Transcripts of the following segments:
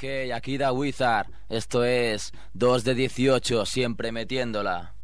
Ok, aquí da Wizard. Esto es 2 de 18, siempre metiéndola.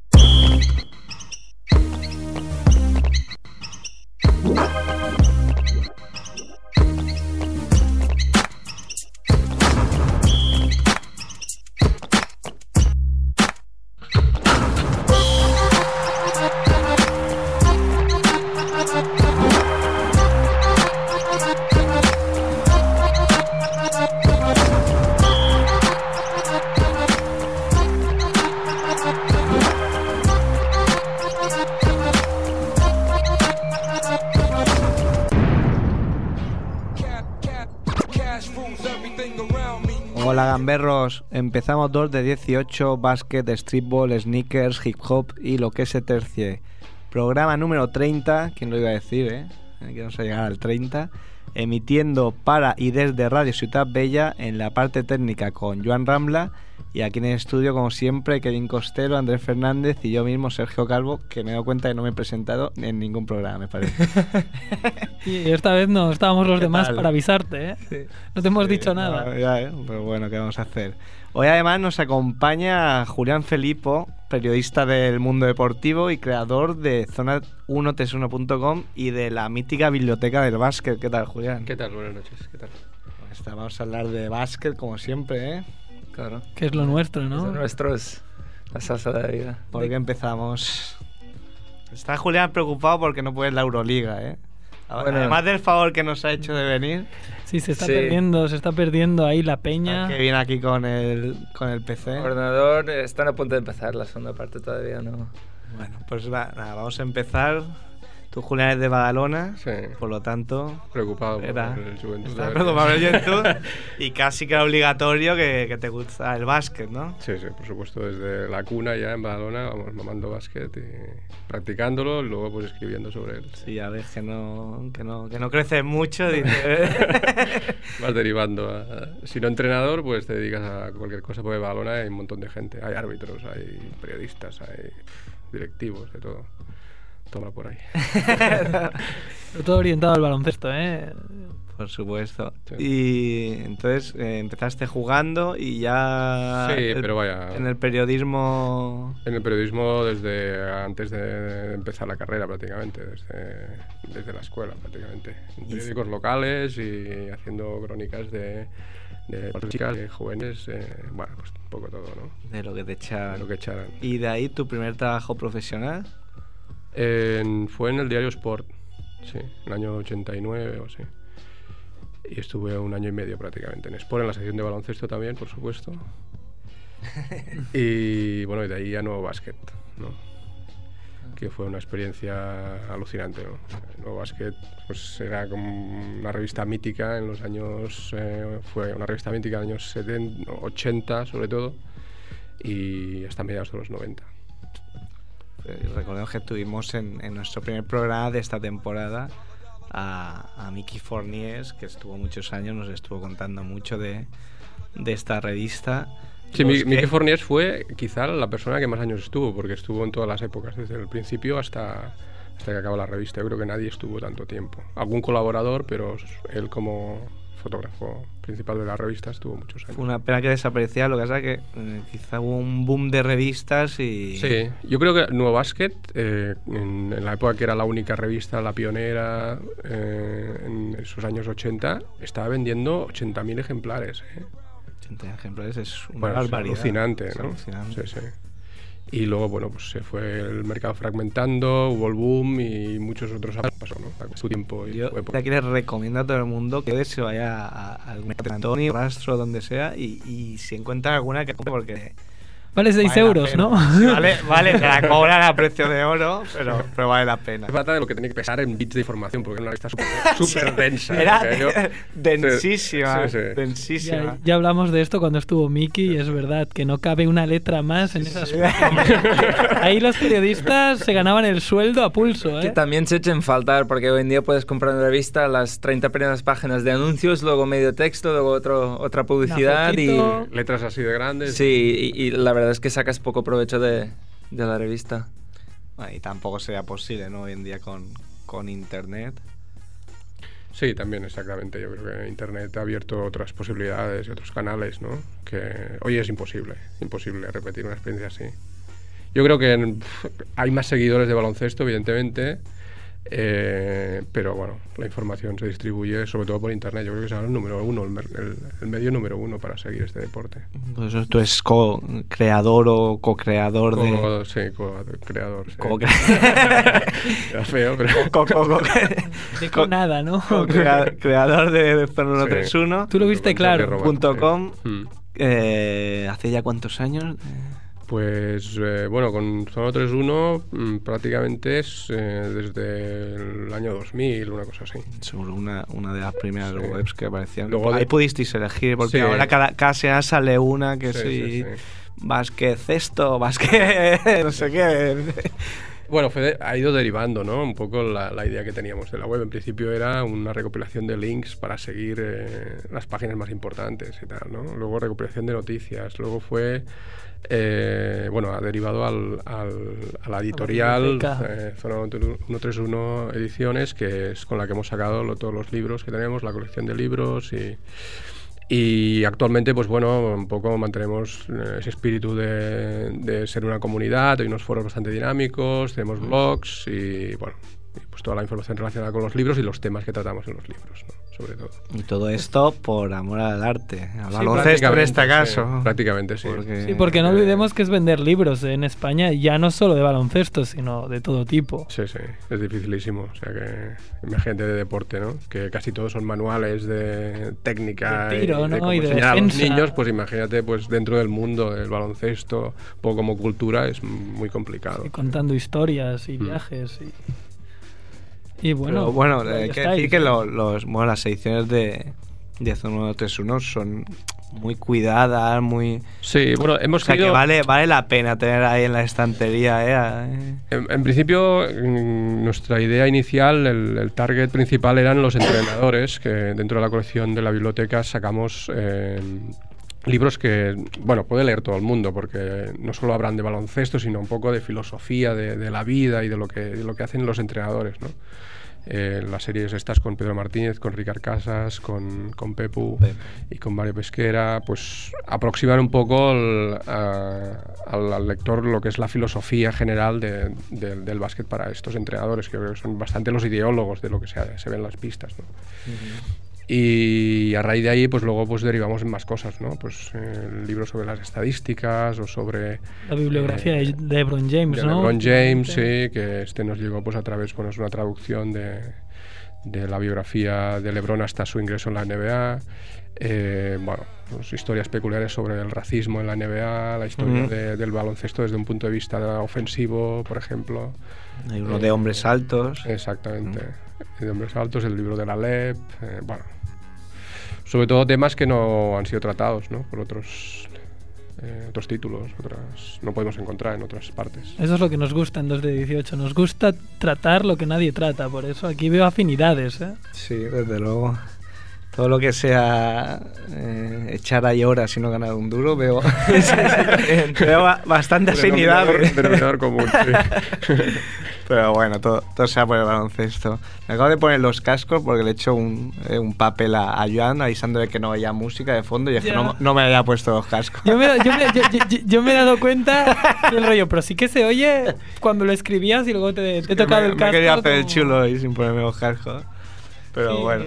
Hola gamberros, empezamos 2 de 18, básquet, streetball, sneakers, hip hop y lo que se tercie. Programa número 30, ¿quién lo iba a decir, Que vamos a llegar al 30, emitiendo para y desde Radio Ciudad Bella en la parte técnica con Joan Rambla y aquí en el estudio, como siempre, Kevin Costello, Andrés Fernández y yo mismo, Sergio Calvo, que me he dado cuenta que no me he presentado en ningún programa, me parece. Y esta vez no, estábamos los demás para avisarte, Sí, no te hemos dicho nada. Pero bueno, ¿qué vamos a hacer? Hoy además nos acompaña Julián Felipe, periodista del Mundo Deportivo y creador de Zona1T1.com y de la mítica Biblioteca del Básquet. ¿Qué tal, Julián? ¿Qué tal? Buenas noches, ¿qué tal? Vamos a hablar de básquet, como siempre, Claro. Que es lo nuestro, ¿no? Lo nuestro es la salsa de la vida. ¿Por qué empezamos? Está Julián preocupado porque no puede la Euroliga, Bueno, además del favor que nos ha hecho de venir. Sí, se está perdiendo ahí la peña. Que viene aquí con el PC. El ordenador están a punto de empezar, la segunda parte todavía no. Bueno, pues nada, vamos a empezar. Tú, Julián, eres de Badalona, sí. Por lo tanto... Preocupado por el Juventud. Estás preocupado por el Juventud y casi que era obligatorio que te gusta el básquet, ¿no? Sí, sí, por supuesto. Desde la cuna ya en Badalona vamos mamando básquet y practicándolo y luego pues escribiendo sobre él. Sí, a ver, que no creces mucho. Vas derivando. Si no entrenador, pues te dedicas a cualquier cosa, porque en Badalona hay un montón de gente. Hay árbitros, hay periodistas, hay directivos, de todo. Toma por ahí. Todo orientado al baloncesto, Por supuesto. Sí. Y entonces empezaste jugando y ya... Sí, pero vaya... En el periodismo... En el periodismo desde antes de empezar la carrera prácticamente, desde la escuela prácticamente. En periódicos locales y haciendo crónicas de chicas, de jóvenes, bueno, pues un poco todo, ¿no? De lo que te echaran. De lo que echaran. ¿Y de ahí tu primer trabajo profesional? Fue en el diario Sport, sí, en el año 89 o así. Y estuve un año y medio prácticamente en Sport, en la sección de baloncesto también, por supuesto. Y bueno, y de ahí a Nuevo Básquet, ¿no? Que fue una experiencia alucinante, ¿no? Nuevo Básquet pues, era como una revista mítica en los años... fue una revista mítica en los años 70, 80 sobre todo, y hasta mediados de los 90. Recordemos que tuvimos en nuestro primer programa de esta temporada a Mickey Fornies, que estuvo muchos años, nos estuvo contando mucho de esta revista. Sí, pues Mickey Fornies fue quizá la persona que más años estuvo, porque estuvo en todas las épocas, desde el principio hasta que acabó la revista. Yo creo que nadie estuvo tanto tiempo. Algún colaborador, pero él como fotógrafo principal de la revista estuvo muchos años. Fue una pena que desapareciera, lo que pasa que quizá hubo un boom de revistas y... Sí, yo creo que Nuevo Básquet, en la época que era la única revista, la pionera, en esos años 80, estaba vendiendo 80.000 ejemplares. 80.000 ejemplares es una barbaridad. Alucinante, ¿no? Alucinante. Sí, sí. Y luego, bueno, pues se fue el mercado fragmentando, hubo el boom y muchos otros pasó, ¿no? Su tiempo y yo aquí les recomiendo a todo el mundo que se vaya al Antonio, Rastro, donde sea, y si encuentran alguna que compre porque... Vale 6 euros, ¿no? Vale, te la cobran a precio de oro, pero vale la pena. Se trata de lo que tenía que pesar en bits de información, porque era una revista súper densa. Era densísima, densísima. Ya hablamos de esto cuando estuvo Mickey, y es verdad que no cabe una letra más en esas... Ahí los periodistas se ganaban el sueldo a pulso, Que también se echen faltar, porque hoy en día puedes comprar en la revista las 30 primeras páginas de anuncios, luego medio texto, luego otra publicidad y... Letras así de grandes. Sí, y la verdad es que sacas poco provecho de la revista. Y tampoco sería posible, ¿no? Hoy en día con internet. Sí, también, exactamente. Yo creo que Internet ha abierto otras posibilidades y otros canales, ¿no? Que hoy es imposible repetir una experiencia así. Yo creo que hay más seguidores de baloncesto, evidentemente, pero bueno, la información se distribuye sobre todo por Internet. Yo creo que es ahora el número uno, el medio número uno para seguir este deporte. Entonces, ¿tú eres co-creador o co-creador de...? Sí, co-creador. Sí. Era feo, pero... De con nada, ¿no? Creador de Fernando 31. Tú lo viste claro. .com. ¿Hace ya cuántos años? Pues bueno, con Zona 3.1 prácticamente es desde el año 2000, una cosa así. Seguro, una de las primeras webs que aparecían. Luego ahí pudisteis elegir, porque ahora cada semana sale una que Básquet cesto, básquet no sé qué. Bueno, ha ido derivando, ¿no? Un poco la idea que teníamos de la web. En principio era una recopilación de links para seguir las páginas más importantes y tal, ¿no? Luego recopilación de noticias, luego fue... bueno, ha derivado a la editorial Zona 131 Ediciones, que es con la que hemos sacado todos los libros que tenemos, la colección de libros, y actualmente, pues bueno, un poco mantenemos ese espíritu de ser una comunidad. Hay unos foros bastante dinámicos, tenemos blogs y bueno, pues toda la información relacionada con los libros y los temas que tratamos en los libros, ¿no? Sobre todo. Y todo esto por amor al arte, al baloncesto en este caso. Sí, prácticamente sí. Porque no olvidemos que es vender libros en España, ya no solo de baloncesto, sino de todo tipo. Sí, sí, es dificilísimo. O sea que, imagínate de deporte, ¿no? Que casi todos son manuales de técnica, de tiro, ¿no? Y de defensa. A los niños, pues imagínate, pues dentro del mundo del baloncesto, un poco como cultura, es muy complicado. Sí, contando historias y viajes y... Y bueno, pero bueno, hay que decir que las ediciones de Zona 131 son muy cuidadas, muy... Sí, bueno, hemos que vale la pena tener ahí en la estantería. En principio, nuestra idea inicial, el target principal eran los entrenadores, que dentro de la colección de la biblioteca sacamos... libros que, bueno, puede leer todo el mundo, porque no solo hablan de baloncesto, sino un poco de filosofía, de la vida y de lo que hacen los entrenadores, ¿no? Las series estas con Pedro Martínez, con Ricard Casas, con Pepu y con Mario Pesquera, pues aproximan un poco al lector lo que es la filosofía general del básquet para estos entrenadores, que creo que son bastante los ideólogos de lo que se ve en las pistas, ¿no? Y a raíz de ahí, pues luego pues derivamos en más cosas, ¿no? Pues libros sobre las estadísticas o sobre... La bibliografía de LeBron James, ¿no? LeBron James, sí, que nos llegó pues a través, bueno, es una traducción de la biografía de LeBron hasta su ingreso en la NBA. Bueno, pues, historias peculiares sobre el racismo en la NBA, la historia del baloncesto desde un punto de vista ofensivo, por ejemplo. Hay uno de hombres altos. Exactamente. De hombres altos, el libro de la LEP, bueno, sobre todo temas que no han sido tratados, ¿no? Por otros títulos, no podemos encontrar en otras partes. Eso es lo que nos gusta en 2 de 18, nos gusta tratar lo que nadie trata, por eso aquí veo afinidades, ¿eh? Sí, desde luego. Todo lo que sea echar ahí horas y no ganar un duro, veo, veo bastante afinidad. Denominador común, sí. Pero bueno, todo sea por el baloncesto. Me acabo de poner los cascos porque le he hecho un papel a Joan avisándole que no haya música de fondo y es que no me había puesto los cascos. Yo me he dado cuenta del rollo, pero sí que se oye cuando lo escribías y luego te he tocado el casco. Me quería hacer el chulo y sin ponerme los cascos. Pero sí, bueno...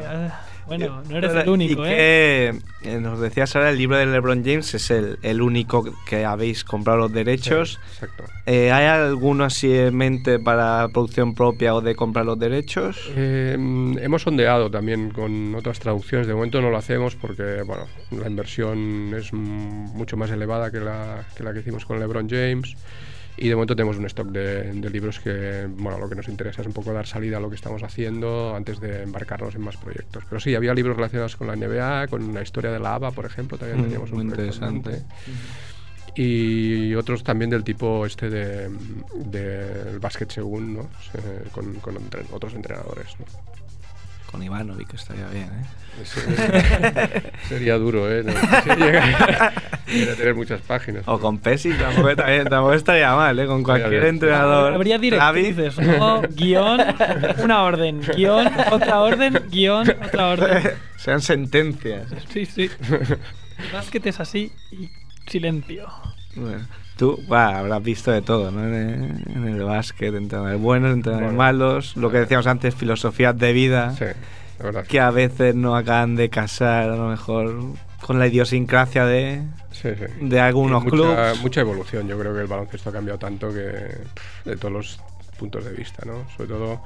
Bueno, no eres el único, y que, nos decías ahora, el libro de LeBron James es el único que habéis comprado los derechos. Sí, exacto. ¿Hay alguno así en mente para producción propia o de comprar los derechos? Hemos sondeado también con otras traducciones. De momento no lo hacemos porque, bueno, la inversión es mucho más elevada que la que hicimos con LeBron James. Y de momento tenemos un stock de libros que, bueno, lo que nos interesa es un poco dar salida a lo que estamos haciendo antes de embarcarnos en más proyectos. Pero sí, había libros relacionados con la NBA, con la historia de la ABA, por ejemplo, también teníamos un proyecto interesante. Y otros también del tipo del básquet según, ¿no? Con otros entrenadores, ¿no? Con Ivanovic estaría bien, ¿eh? Eso sería duro, ¿eh? No, sería tener muchas páginas. O con Pesic tampoco estaría mal, ¿eh? Con cualquier entrenador. Habría directrices, ¿no? Guión, una orden, guión, otra orden, guión, otra orden. Sean sentencias. Sí, sí. Básquet es así y silencio. Bueno. Tú habrás visto de todo, ¿no? En el básquet, entrenadores buenos, entrenadores malos, lo que decíamos antes, filosofías de vida, sí, la verdad, que a veces no acaban de casar, a lo mejor, con la idiosincrasia de algunos clubes. Mucha evolución, yo creo que el baloncesto ha cambiado tanto que de todos los puntos de vista, ¿no? Sobre todo,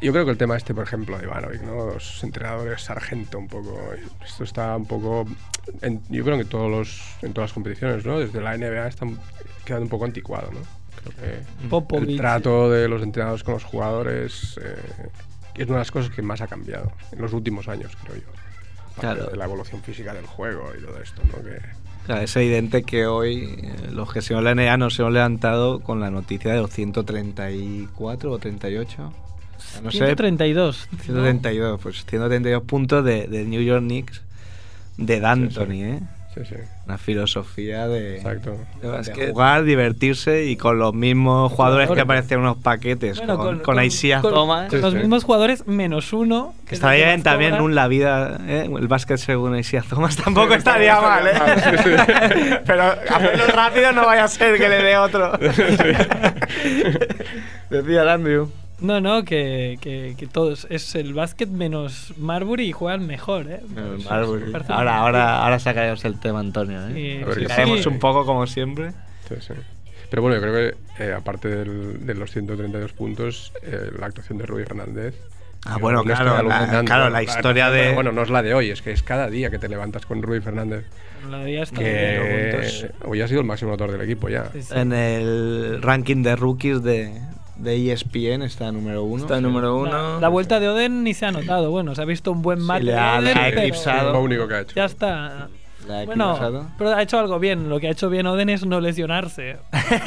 yo creo que el tema este, por ejemplo, de Ivanovic, ¿no? Los entrenadores sargento un poco, esto está un poco, yo creo que en todas las competiciones, ¿no? Desde la NBA está quedando un poco anticuado, ¿no? Creo que Popovich, el trato de los entrenadores con los jugadores es una de las cosas que más ha cambiado en los últimos años, creo yo. Claro. De la evolución física del juego y todo esto, ¿no? Que... Claro, es evidente que hoy los que se van a la NBA no se han levantado con la noticia de los 134 o 38... No sé, 132. 132, ¿no? Pues 132 puntos de New York Knicks de D'Antoni, sí, sí. ¿Eh? Sí, sí. Una filosofía de jugar, divertirse y con los mismos jugadores que aparecen en unos paquetes, bueno, con Isaiah Thomas. Con los mismos jugadores menos uno. Que estaría bien también la vida, ¿eh? El básquet según Isaiah Thomas tampoco estaría mal, ¿eh? Sí, sí. Pero hacerlo rápido no vaya a ser que le dé otro. Decía Andrew. No, que todos. Es el básquet menos Marbury y juegan mejor, ¿eh? Marbury. Ahora sacaremos el tema, Antonio, ¿eh? Sí, explicaremos un poco, como siempre. Sí, sí. Pero bueno, yo creo que aparte de los 132 puntos, la actuación de Rui Fernández... Ah, bueno, la historia de... Bueno, no es la de hoy, es que es cada día que te levantas con Rui Fernández. La de hoy está que hoy ha sido el máximo anotador del equipo, ya. Sí, sí. En el ranking de rookies de ESPN está número 1. Está número 1. La vuelta de Oden ni se ha notado. Bueno, se ha visto un buen match. Sí, le ha eclipsado. Lo único que ha hecho. Ya está. Bueno, pero ha hecho algo bien. Lo que ha hecho bien Oden es no lesionarse.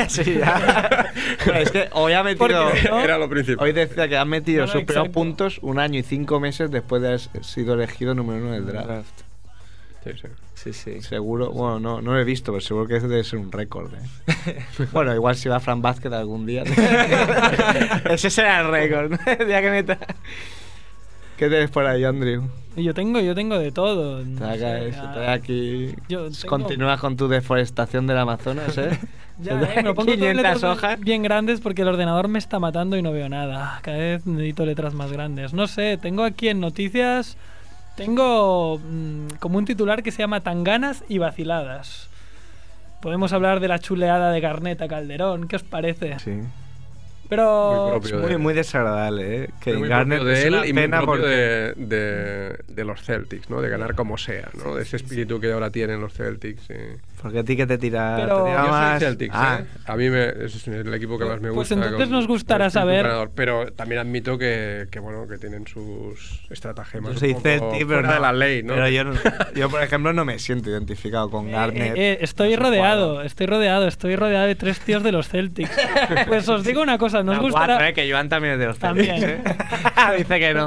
Sí, ya. Es que hoy ha metido. ¿No? Era lo principal. Hoy decía que ha metido sus primeros puntos 1 año y 5 meses después de haber sido elegido número 1 del draft. Sí. Seguro, bueno, no lo he visto, pero seguro que debe ser un récord, ¿eh? Bueno, igual si va Fran Vázquez algún día. Ese será el récord, ¿no? El día que meta. ¿Qué tienes por ahí, Andrew? Yo tengo de todo. Trae aquí. Continúas con tu deforestación del Amazonas, ¿eh? Ya, me pongo 500 hojas bien grandes porque el ordenador me está matando y no veo nada. Cada vez necesito letras más grandes. No sé, tengo aquí en noticias... Tengo como un titular que se llama Tanganas y vaciladas. Podemos hablar de la chuleada de Garnett a Calderón, ¿qué os parece? Sí. Pero es muy desagradable, ¿eh? Que Garnett de él y muy propio de los Celtics, ¿no? De ganar como sea, ¿no? De ese espíritu que ahora tienen los Celtics. Sí. Porque a ti que te tira más. Yo soy Celtics, ¿eh? A mí es el equipo que más me gusta. Pues entonces nos gustará saber. Pero también admito que bueno, que tienen sus estratagemas. Yo soy Celtic, pero no de la ley, ¿no? Pero yo por ejemplo no me siento identificado con Garnett. Estoy rodeado de 3 tíos de los Celtics. Pues os digo una cosa, nos gustará. 4, que Joan también es de los Celtics. También, ¿eh?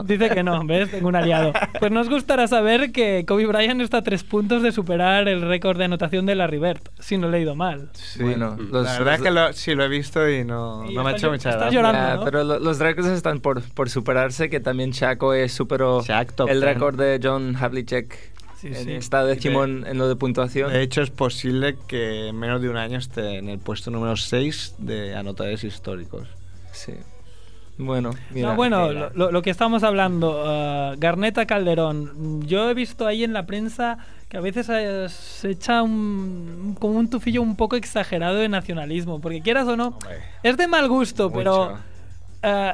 Dice que no, ¿ves? Tengo un aliado. Pues nos gustará saber que Kobe Bryant está a 3 puntos de superar el récord de anotación de la Rivert, si no he leído mal. Sí, bueno, la verdad es que sí lo he visto y no me ha hecho mucha gracia. Llorando, ¿no? Pero los récords están por superarse, que también Chaco superó el récord de John Havlicek. Sí. Está décimo en lo de puntuación. De hecho, es posible que en menos de un año esté en el puesto número 6 de anotadores históricos. Sí. Bueno, mira, lo que estamos hablando, Garnett a Calderón. Yo he visto ahí en la prensa que a veces se echa como un tufillo un poco exagerado de nacionalismo, porque quieras o no, es de mal gusto, pero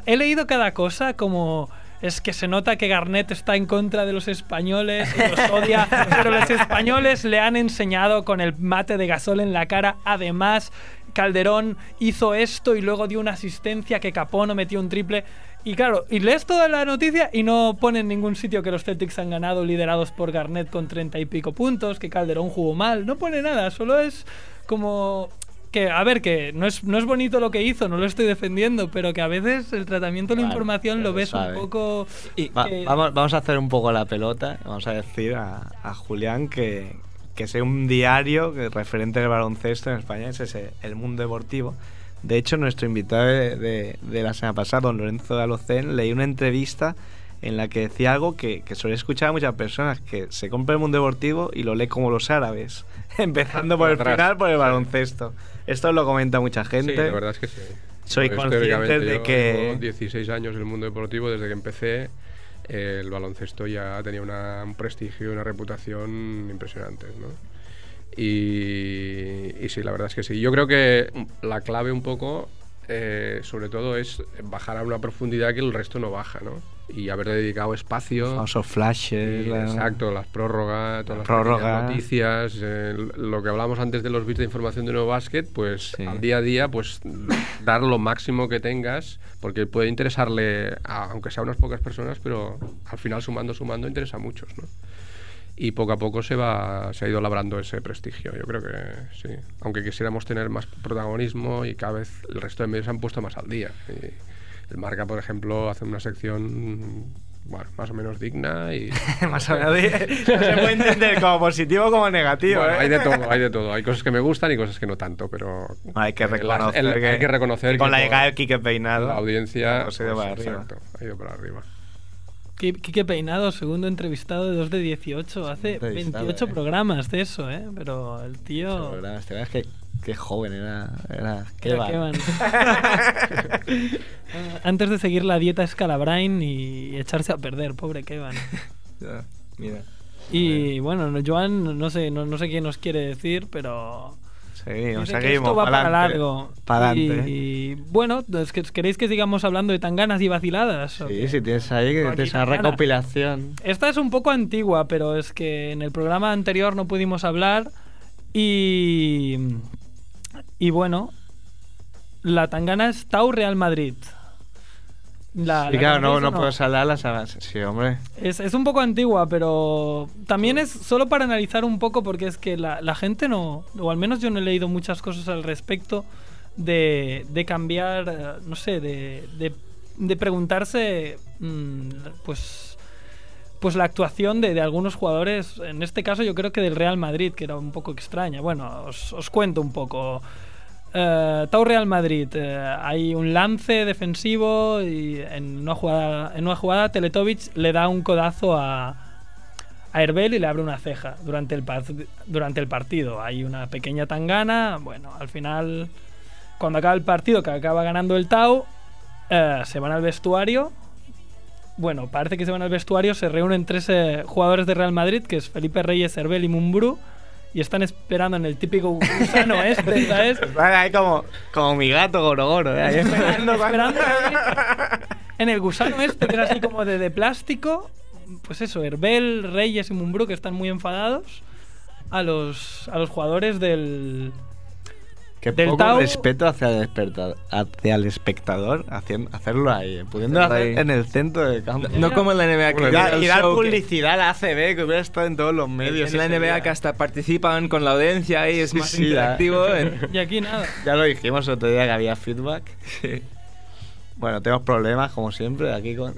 he leído cada cosa como... Es que se nota que Garnett está en contra de los españoles y los odia, pero los españoles le han enseñado con el mate de Gasol en la cara. Además, Calderón hizo esto y luego dio una asistencia que Capone metió un triple. Y claro, y lees toda la noticia y no pone en ningún sitio que los Celtics han ganado liderados por Garnett con 30 y pico puntos, que Calderón jugó mal. No pone nada, solo es como... que, a ver, que no es bonito lo que hizo, no lo estoy defendiendo, pero que a veces el tratamiento de la información lo ves un poco... Vamos a hacer un poco la pelota, vamos a decir a Julián que sea un diario referente del baloncesto en España, ese es el Mundo Deportivo. De hecho, nuestro invitado de la semana pasada, don Lorenzo Alocén, leí una entrevista en la que decía algo que suele escuchar a muchas personas, que se compra el Mundo Deportivo y lo lee como los árabes, empezando por el final, por el baloncesto. Esto lo comenta mucha gente. Sí, la verdad es que sí. Soy consciente de que... Llevo 16 años en el Mundo Deportivo, desde que empecé, el baloncesto ya tenía un prestigio y una reputación impresionantes, ¿no? Y sí, la verdad es que sí. Yo creo que la clave un poco, sobre todo, es bajar a una profundidad que el resto no baja, ¿no? Y haber dedicado espacio. Los flashes. Exacto, las prórrogas, todas las noticias. Lo que hablábamos antes de los bits de información de Nuevo Básquet, pues sí, al día a día, pues dar lo máximo que tengas, porque puede interesarle, aunque sea a unas pocas personas, pero al final sumando, interesa a muchos, ¿no? Y poco a poco se ha ido labrando ese prestigio, yo creo que sí. Aunque quisiéramos tener más protagonismo y cada vez el resto de medios se han puesto más al día. Y el Marca, por ejemplo, hace una sección, bueno, más o menos digna y... más o menos digna. No se puede entender como positivo o como negativo. Bueno, hay de todo. Hay cosas que me gustan y cosas que no tanto, pero... Hay que reconocer que con la llegada del Kike Peinado, la audiencia ha ido para arriba. Kike Peinado, segundo entrevistado de 2 de 18. Hace 28 programas de eso, ¿eh? Pero el tío... Programas, te ves que joven era Kevan. Antes de seguir la dieta Scalabrine y echarse a perder, pobre Kevan. Mira. Y bueno, Joan, no sé qué nos quiere decir, pero... Seguimos, esto va para largo. Para adelante. Y bueno, ¿queréis que sigamos hablando de tanganas y vaciladas? Sí, si tienes ahí esa recopilación. Esta es un poco antigua, pero es que en el programa anterior no pudimos hablar. Y bueno, la tangana es Tau Real Madrid. Sí, claro, no puedo salar las avances. Sí, hombre. Es un poco antigua, pero también es solo para analizar un poco, porque es que la gente no, o al menos yo no he leído muchas cosas al respecto de cambiar, no sé, de preguntarse, pues la actuación de algunos jugadores, en este caso yo creo que del Real Madrid, que era un poco extraña. Bueno, os cuento un poco. Tau Real Madrid, hay un lance defensivo y en una jugada Teletovic le da un codazo a Erbel y le abre una ceja durante el partido. Hay una pequeña tangana. Bueno, al final, cuando acaba el partido, que acaba ganando el Tau, se van al vestuario. Bueno, parece que se van al vestuario, se reúnen 3 jugadores de Real Madrid, que es Felipe Reyes, Erbel y Mumbrú. Y están esperando en el típico gusano este, ¿sabes? Vale, ahí como mi gato Gorogoro, ¿eh? Esperando en el gusano este, que era así como de plástico. Pues eso, Erbel, Reyes y Mumbrú, que están muy enfadados a los jugadores del... Qué poco Tau, respeto hacia el espectador, hacerlo ahí, pudiendo hacer en el centro del campo. No como en la NBA, que dar publicidad a la ACB, que hubiera estado en todos los medios. En la NBA que hasta participan con la audiencia y es más interactivo. Y aquí nada. Ya lo dijimos otro día que había feedback. Sí. Bueno, tenemos problemas, como siempre, aquí con,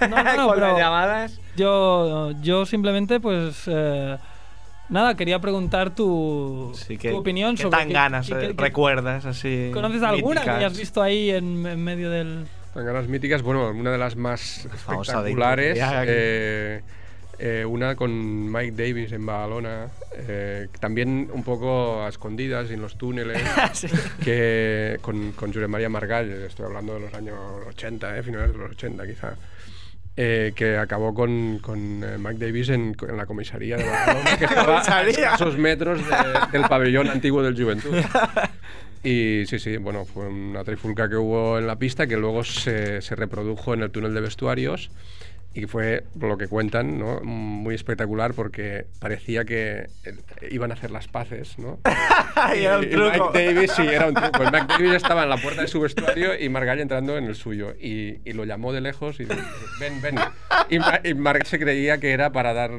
con las llamadas. Yo simplemente, pues... nada, quería preguntar tu opinión sobre... ¿Tanganas recuerdas así? ¿Conoces alguna míticas que has visto ahí en medio del...? Tanganas míticas, bueno, una de las más espectaculares. Una con Mike Davis en Badalona, también un poco a escondidas en los túneles, sí, que con Josep Maria Margall, estoy hablando de los años 80, finales de los 80 quizá. Que acabó con Mike Davis en la comisaría de Badalona, que estaba a esos metros del pabellón antiguo del Juventud. Y sí, bueno, fue una trifulca que hubo en la pista que luego se reprodujo en el túnel de vestuarios y fue, por lo que cuentan, ¿no?, muy espectacular, porque parecía que iban a hacer las paces, ¿no? Y era un truco. Mike Davis, sí, era un truco. Mike Davis estaba en la puerta de su vestuario y Margall entrando en el suyo. Y lo llamó de lejos y dijo, ven. Y Margall se creía que era para dar...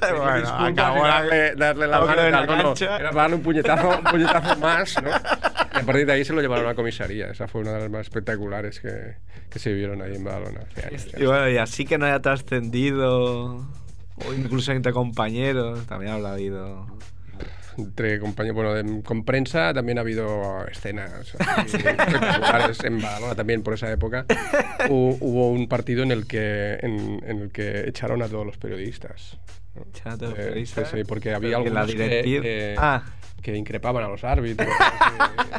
Bueno, acabó darle la mano en la cancha. Era para darle un puñetazo más, ¿no? Y a partir de ahí se lo llevaron a la comisaría. Esa fue una de las más espectaculares que se vivieron ahí en Badalona hace años. Y bueno, y así que no haya trascendido, o incluso entre compañeros, también habrá habido... Entre compañeros, bueno, con prensa también ha habido escenas espectaculares en Badalona también por esa época. Hubo un partido en el que echaron a todos los periodistas. ¿Echaron a todos los periodistas? Sí, porque había algunos que increpaban a los árbitros.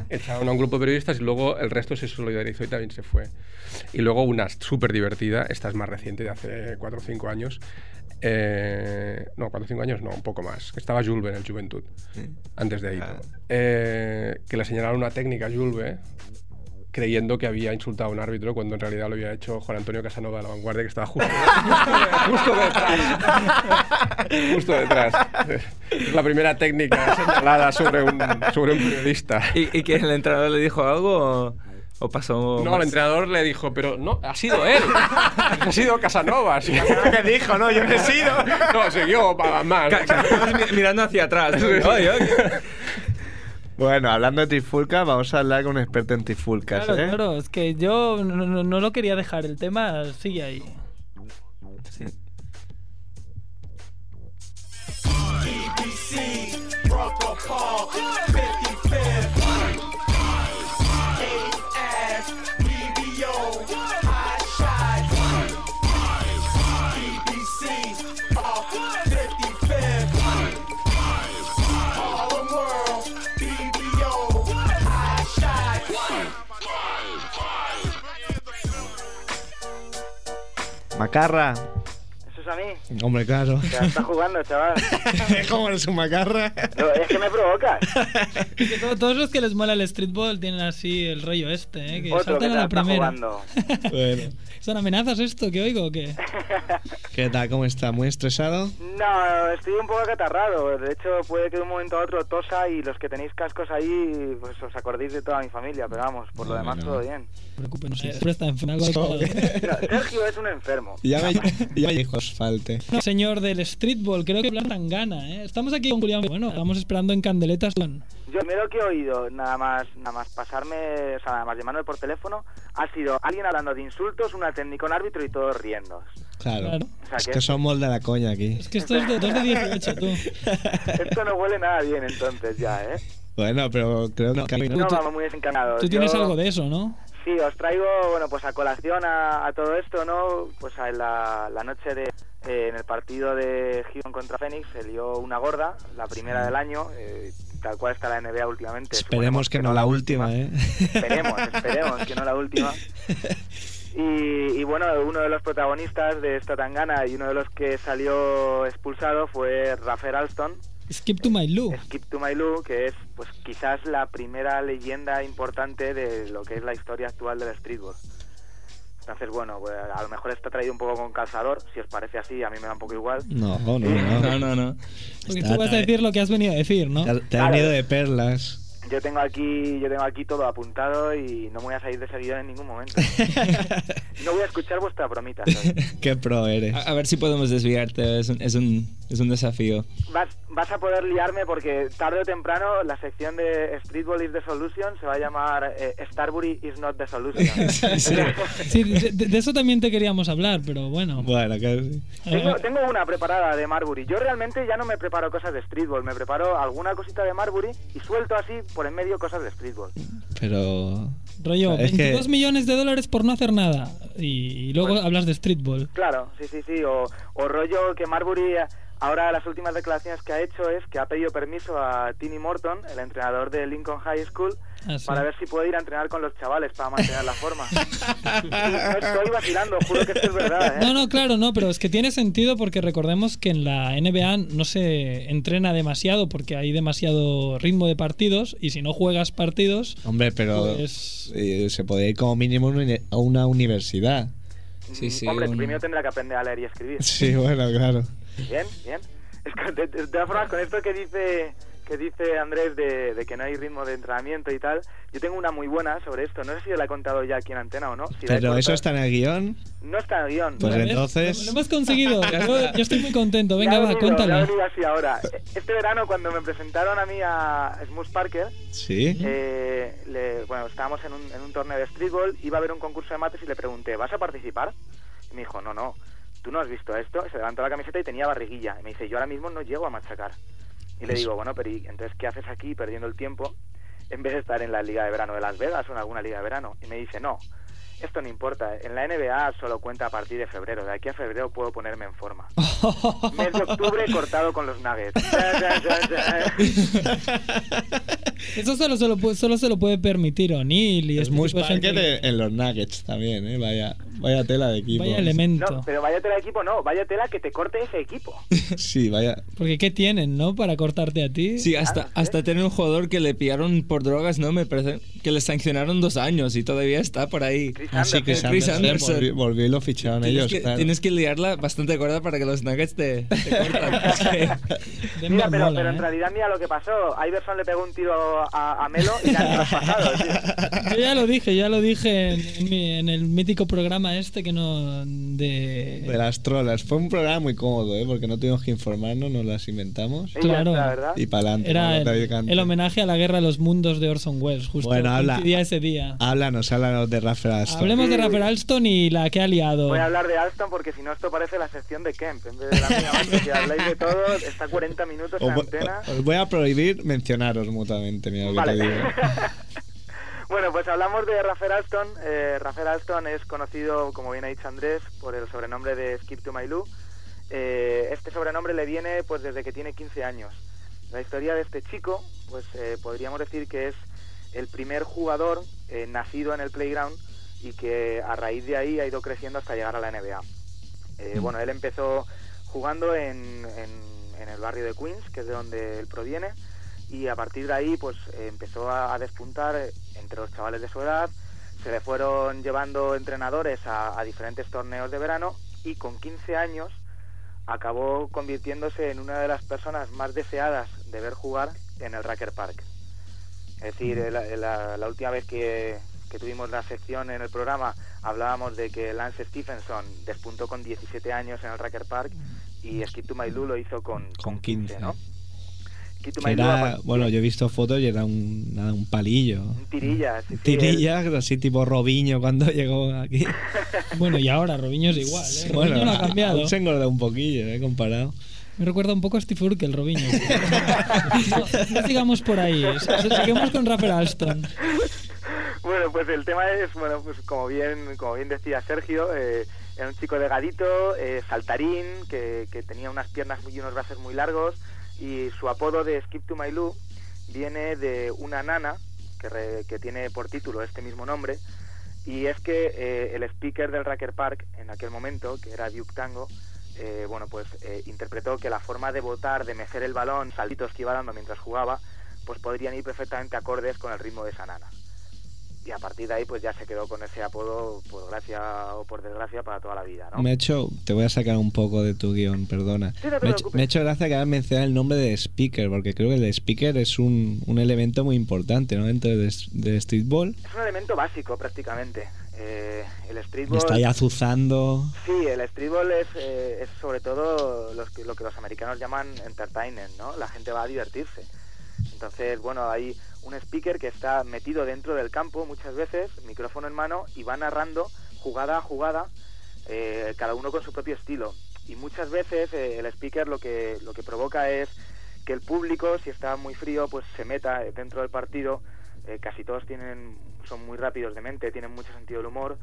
Echaron a un grupo de periodistas y luego el resto se solidarizó y también se fue. Y luego una súper divertida, esta es más reciente, de hace 4 o 5 años. No, 4 o 5 años no, un poco más. Estaba Julve en el Juventud, ¿sí? Antes de ahí. Que le señalaron una técnica a Julve creyendo que había insultado a un árbitro cuando en realidad lo había hecho Juan Antonio Casanova de La Vanguardia, que estaba justo detrás. Es la primera técnica señalada sobre un periodista. ¿Y que el entrenador le dijo algo? ¿O pasó más? El entrenador le dijo, pero no, ha sido él. Ha sido Casanova. Sí. ¿Qué dijo? No, yo no he sido. No, siguió más. Mirando hacia atrás. Bueno, hablando de trifulca, vamos a hablar con un experto en trifulcas. Claro, claro, es que yo no lo quería dejar. El tema sigue ahí. Sí. Macarra. ¿Eso es a mí? Hombre, claro. O sea, está jugando, chaval. ¿Cómo eres un macarra? No, es que me provocas. Es que todos los que les mola el streetball tienen así el rollo este, ¿eh? Que otro saltan que a la primera. Bueno. ¿Son amenazas esto que oigo o qué? ¿Qué tal? ¿Cómo está? ¿Muy estresado? No, estoy un poco acatarrado. De hecho, puede que de un momento a otro tosa y los que tenéis cascos ahí, pues os acordéis de toda mi familia. Pero vamos, por lo demás todo bien. No preocupen, siempre está enfermo. Sergio es un enfermo. Ya me dijo asfalte. No, señor del streetball, creo que plantan gana, ¿eh? Estamos aquí con Julián. Bueno, estamos esperando en candeletas. Yo primero que he oído, nada más pasarme, o sea, nada más llamarme por teléfono, ha sido alguien hablando de insultos, una técnica, un árbitro y todos riendo. Claro. O sea, es que somos de la coña aquí. Es que esto es de 2 de 18, tú. Esto no huele nada bien entonces ya, ¿eh? Bueno, pero creo que... No, vamos muy desencarnados. Tú tienes algo de eso, ¿no? Sí, os traigo, bueno, pues a colación a todo esto, ¿no? Pues a la noche de... en el partido de Gion contra Fénix se lió una gorda, la primera del año, tal cual está la NBA últimamente. Esperemos que no la última, ¿eh? Esperemos que no la última. Y bueno, uno de los protagonistas de esta tangana y uno de los que salió expulsado fue Rafer Alston. Skip to my Lou, que es pues quizás la primera leyenda importante de lo que es la historia actual del streetball. Entonces, bueno, pues a lo mejor está traído un poco con calzador, si os parece así, a mí me da un poco igual. No. Porque tú vas a decir lo que has venido a decir, ¿no? Te ha venido de perlas. Yo tengo aquí todo apuntado y no me voy a salir de ese guión en ningún momento. No voy a escuchar vuestra bromita. Qué pro eres. A ver si podemos desviarte, es un desafío. Vas a poder liarme porque tarde o temprano la sección de Streetball is the Solution se va a llamar Starbury is not the Solution. Sí, de eso también te queríamos hablar, pero bueno. Bueno, casi. Tengo una preparada de Marbury. Yo realmente ya no me preparo cosas de Streetball, me preparo alguna cosita de Marbury y suelto así por en medio cosas de streetball. Pero... rollo, 22 millones de dólares por no hacer nada. Y luego bueno, hablas de streetball. Claro, sí. O rollo que Marbury... Ahora las últimas declaraciones que ha hecho es que ha pedido permiso a Tini Morton, el entrenador de Lincoln High School, para ver si puede ir a entrenar con los chavales para mantener la forma. No estoy vacilando, juro que esto es verdad, ¿eh? No, claro, no, pero es que tiene sentido porque recordemos que en la NBA no se entrena demasiado porque hay demasiado ritmo de partidos y si no juegas partidos... Hombre, pero pues... se puede ir como mínimo a una universidad. Sí, hombre, primero tendrá que aprender a leer y escribir. Sí, bueno, claro. Bien. Es que, de todas formas, con esto que dice que dice Andrés de que no hay ritmo de entrenamiento y tal. Yo tengo una muy buena sobre esto. No sé si la he contado ya aquí en antena o no. Si ¿pero eso está en el guión? No está en el guión. Pues entonces... Lo hemos conseguido. Yo estoy muy contento. Venga, va, cuéntalo. Así ahora. Este verano, cuando me presentaron a mí a Smooth Parker, ¿sí? Bueno, estábamos en un torneo de streetball, iba a haber un concurso de mates y le pregunté, ¿vas a participar? Y me dijo, no, tú no has visto esto. Y se levantó la camiseta y tenía barriguilla. Y me dice, yo ahora mismo no llego a machacar. Y le digo, bueno, pero entonces, ¿qué haces aquí perdiendo el tiempo en vez de estar en la Liga de Verano de Las Vegas o en alguna Liga de Verano? Y me dice, no, esto no importa. En la NBA solo cuenta a partir de febrero. De aquí a febrero puedo ponerme en forma. Mes de octubre cortado con los Nuggets. Eso solo se lo puede permitir O'Neal. Y es muy Parker en los Nuggets también, ¿eh? Vaya tela de equipo. Vaya elemento. No, pero vaya tela de equipo no, vaya tela que te corte ese equipo. Sí, vaya. Porque ¿qué tienen, no? Para cortarte a ti. Sí, hasta tiene un jugador que le pillaron por drogas, ¿no? Me parece que le sancionaron 2 años y todavía está por ahí. Así que Chris Anderson. Volvió y lo ficharon ellos. Tienes que liarla bastante gorda para que los Nuggets te cortan. Mira, pero en realidad mira lo que pasó. Iverson le pegó un tiro a Melo y la han traspasado. Yo ya lo dije en el mítico programa este que no de las trolas. Fue un programa muy cómodo, ¿eh? Porque no tuvimos que informarnos, nos las inventamos. Claro, y para adelante. Era el homenaje a la guerra de los mundos de Orson Welles, justo ese día. Háblanos de Rafer Alston. Hablemos de Rafer Alston y la que ha liado. Voy a hablar de Alston porque si no esto parece la sección de Kemp. En vez de la mía, si habláis de todo, está 40 minutos en antena. Os voy a prohibir mencionaros mutuamente, mira lo que te digo. Bueno, pues hablamos de Rafer Alston. Rafer Alston es conocido, como bien ha dicho Andrés, por el sobrenombre de Skip to my Lou. Este sobrenombre le viene pues desde que tiene 15 años. La historia de este chico, pues podríamos decir que es el primer jugador nacido en el playground y que a raíz de ahí ha ido creciendo hasta llegar a la NBA. Bueno, él empezó jugando en el barrio de Queens, que es de donde él proviene, y a partir de ahí pues empezó a despuntar entre los chavales de su edad. Se le fueron llevando entrenadores a diferentes torneos de verano y con 15 años acabó convirtiéndose en una de las personas más deseadas de ver jugar en el Rucker Park. Es decir, la última vez que tuvimos la sección en el programa hablábamos de que Lance Stephenson despuntó con 17 años en el Rucker Park y Skip to my Lou lo hizo con 15, ¿no? Bueno, yo he visto fotos y era un palillo. Tirilla, así tipo Robinho cuando llegó aquí. Bueno, y ahora Robinho es igual, ¿eh? Sí, bueno, no ha cambiado. Se engorda un poquillo, comparado. Me recuerda un poco a Steve Urkel, Robinho. No sigamos por ahí, seguimos con Rafer Alston. Bueno, pues el tema es, bueno, pues como bien decía Sergio, era un chico delgadito, saltarín, que tenía unas piernas y unos brazos muy largos. Y su apodo de Skip to my Lou viene de una nana que tiene por título este mismo nombre. Y es que el speaker del Rucker Park en aquel momento, que era Duke Tango, bueno, pues interpretó que la forma de botar, de mecer el balón, saltitos que iba dando mientras jugaba, pues podrían ir perfectamente acordes con el ritmo de esa nana. Y a partir de ahí pues ya se quedó con ese apodo, por gracia o por desgracia, para toda la vida, ¿no? Te voy a sacar un poco de tu guión, perdona. Sí, no me ha hecho gracia que hayan mencionado el nombre de speaker, porque creo que el speaker es un elemento muy importante, ¿no? Dentro de streetball. Es un elemento básico prácticamente. El streetball está ahí azuzando. Sí, el streetball es sobre todo lo que los americanos llaman entertainment, ¿no? La gente va a divertirse. Entonces, bueno, hay un speaker que está metido dentro del campo muchas veces, micrófono en mano, y va narrando jugada a jugada, cada uno con su propio estilo. Y muchas veces el speaker lo que provoca es que el público, si está muy frío, pues se meta dentro del partido. Casi todos son muy rápidos de mente, tienen mucho sentido del humor,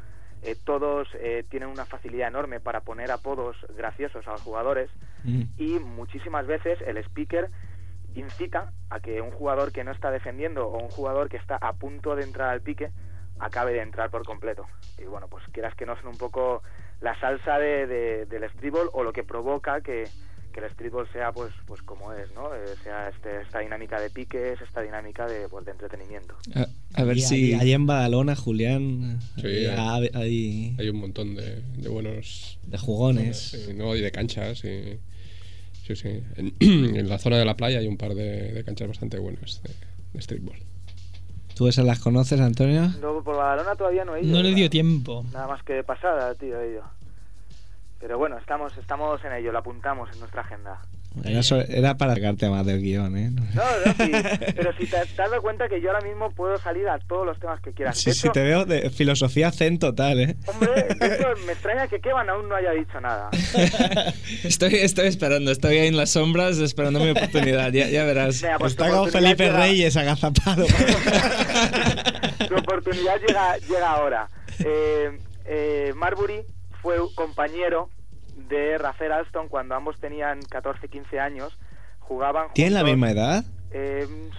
todos tienen una facilidad enorme para poner apodos graciosos a los jugadores, y muchísimas veces el speaker incita a que un jugador que no está defendiendo o un jugador que está a punto de entrar al pique acabe de entrar por completo. Y bueno, pues quieras que no, son un poco la salsa del streetball, o lo que provoca que el streetball sea pues como es, ¿no? Sea esta dinámica de piques, esta dinámica de entretenimiento. A ver, si hay en Badalona, Julián, sí, hay un montón de buenos, de jugones, y de canchas, y Sí, sí. En la zona de la playa hay un par de canchas bastante buenas de streetball. ¿Tú esas las conoces, Antonio? No, por Badalona todavía no he ido. No le dio tiempo. Nada más que de pasada, tío, ello. Pero bueno, estamos en ello, lo apuntamos en nuestra agenda. Era para sacarte más del guión, ¿eh? No, sí, pero si te has dado cuenta que yo ahora mismo puedo salir a todos los temas que quieras. Sí, hecho, si te veo de filosofía zen total, ¿eh? Hombre, de hecho, me extraña que Kevan aún no haya dicho nada. Estoy esperando, estoy ahí en las sombras esperando mi oportunidad, ya verás. Mira, pues está con Felipe Reyes agazapado. Tu oportunidad llega ahora. Marbury fue compañero de Rafer Alston cuando ambos tenían 14-15 años, jugaban... ¿Tienen la misma edad?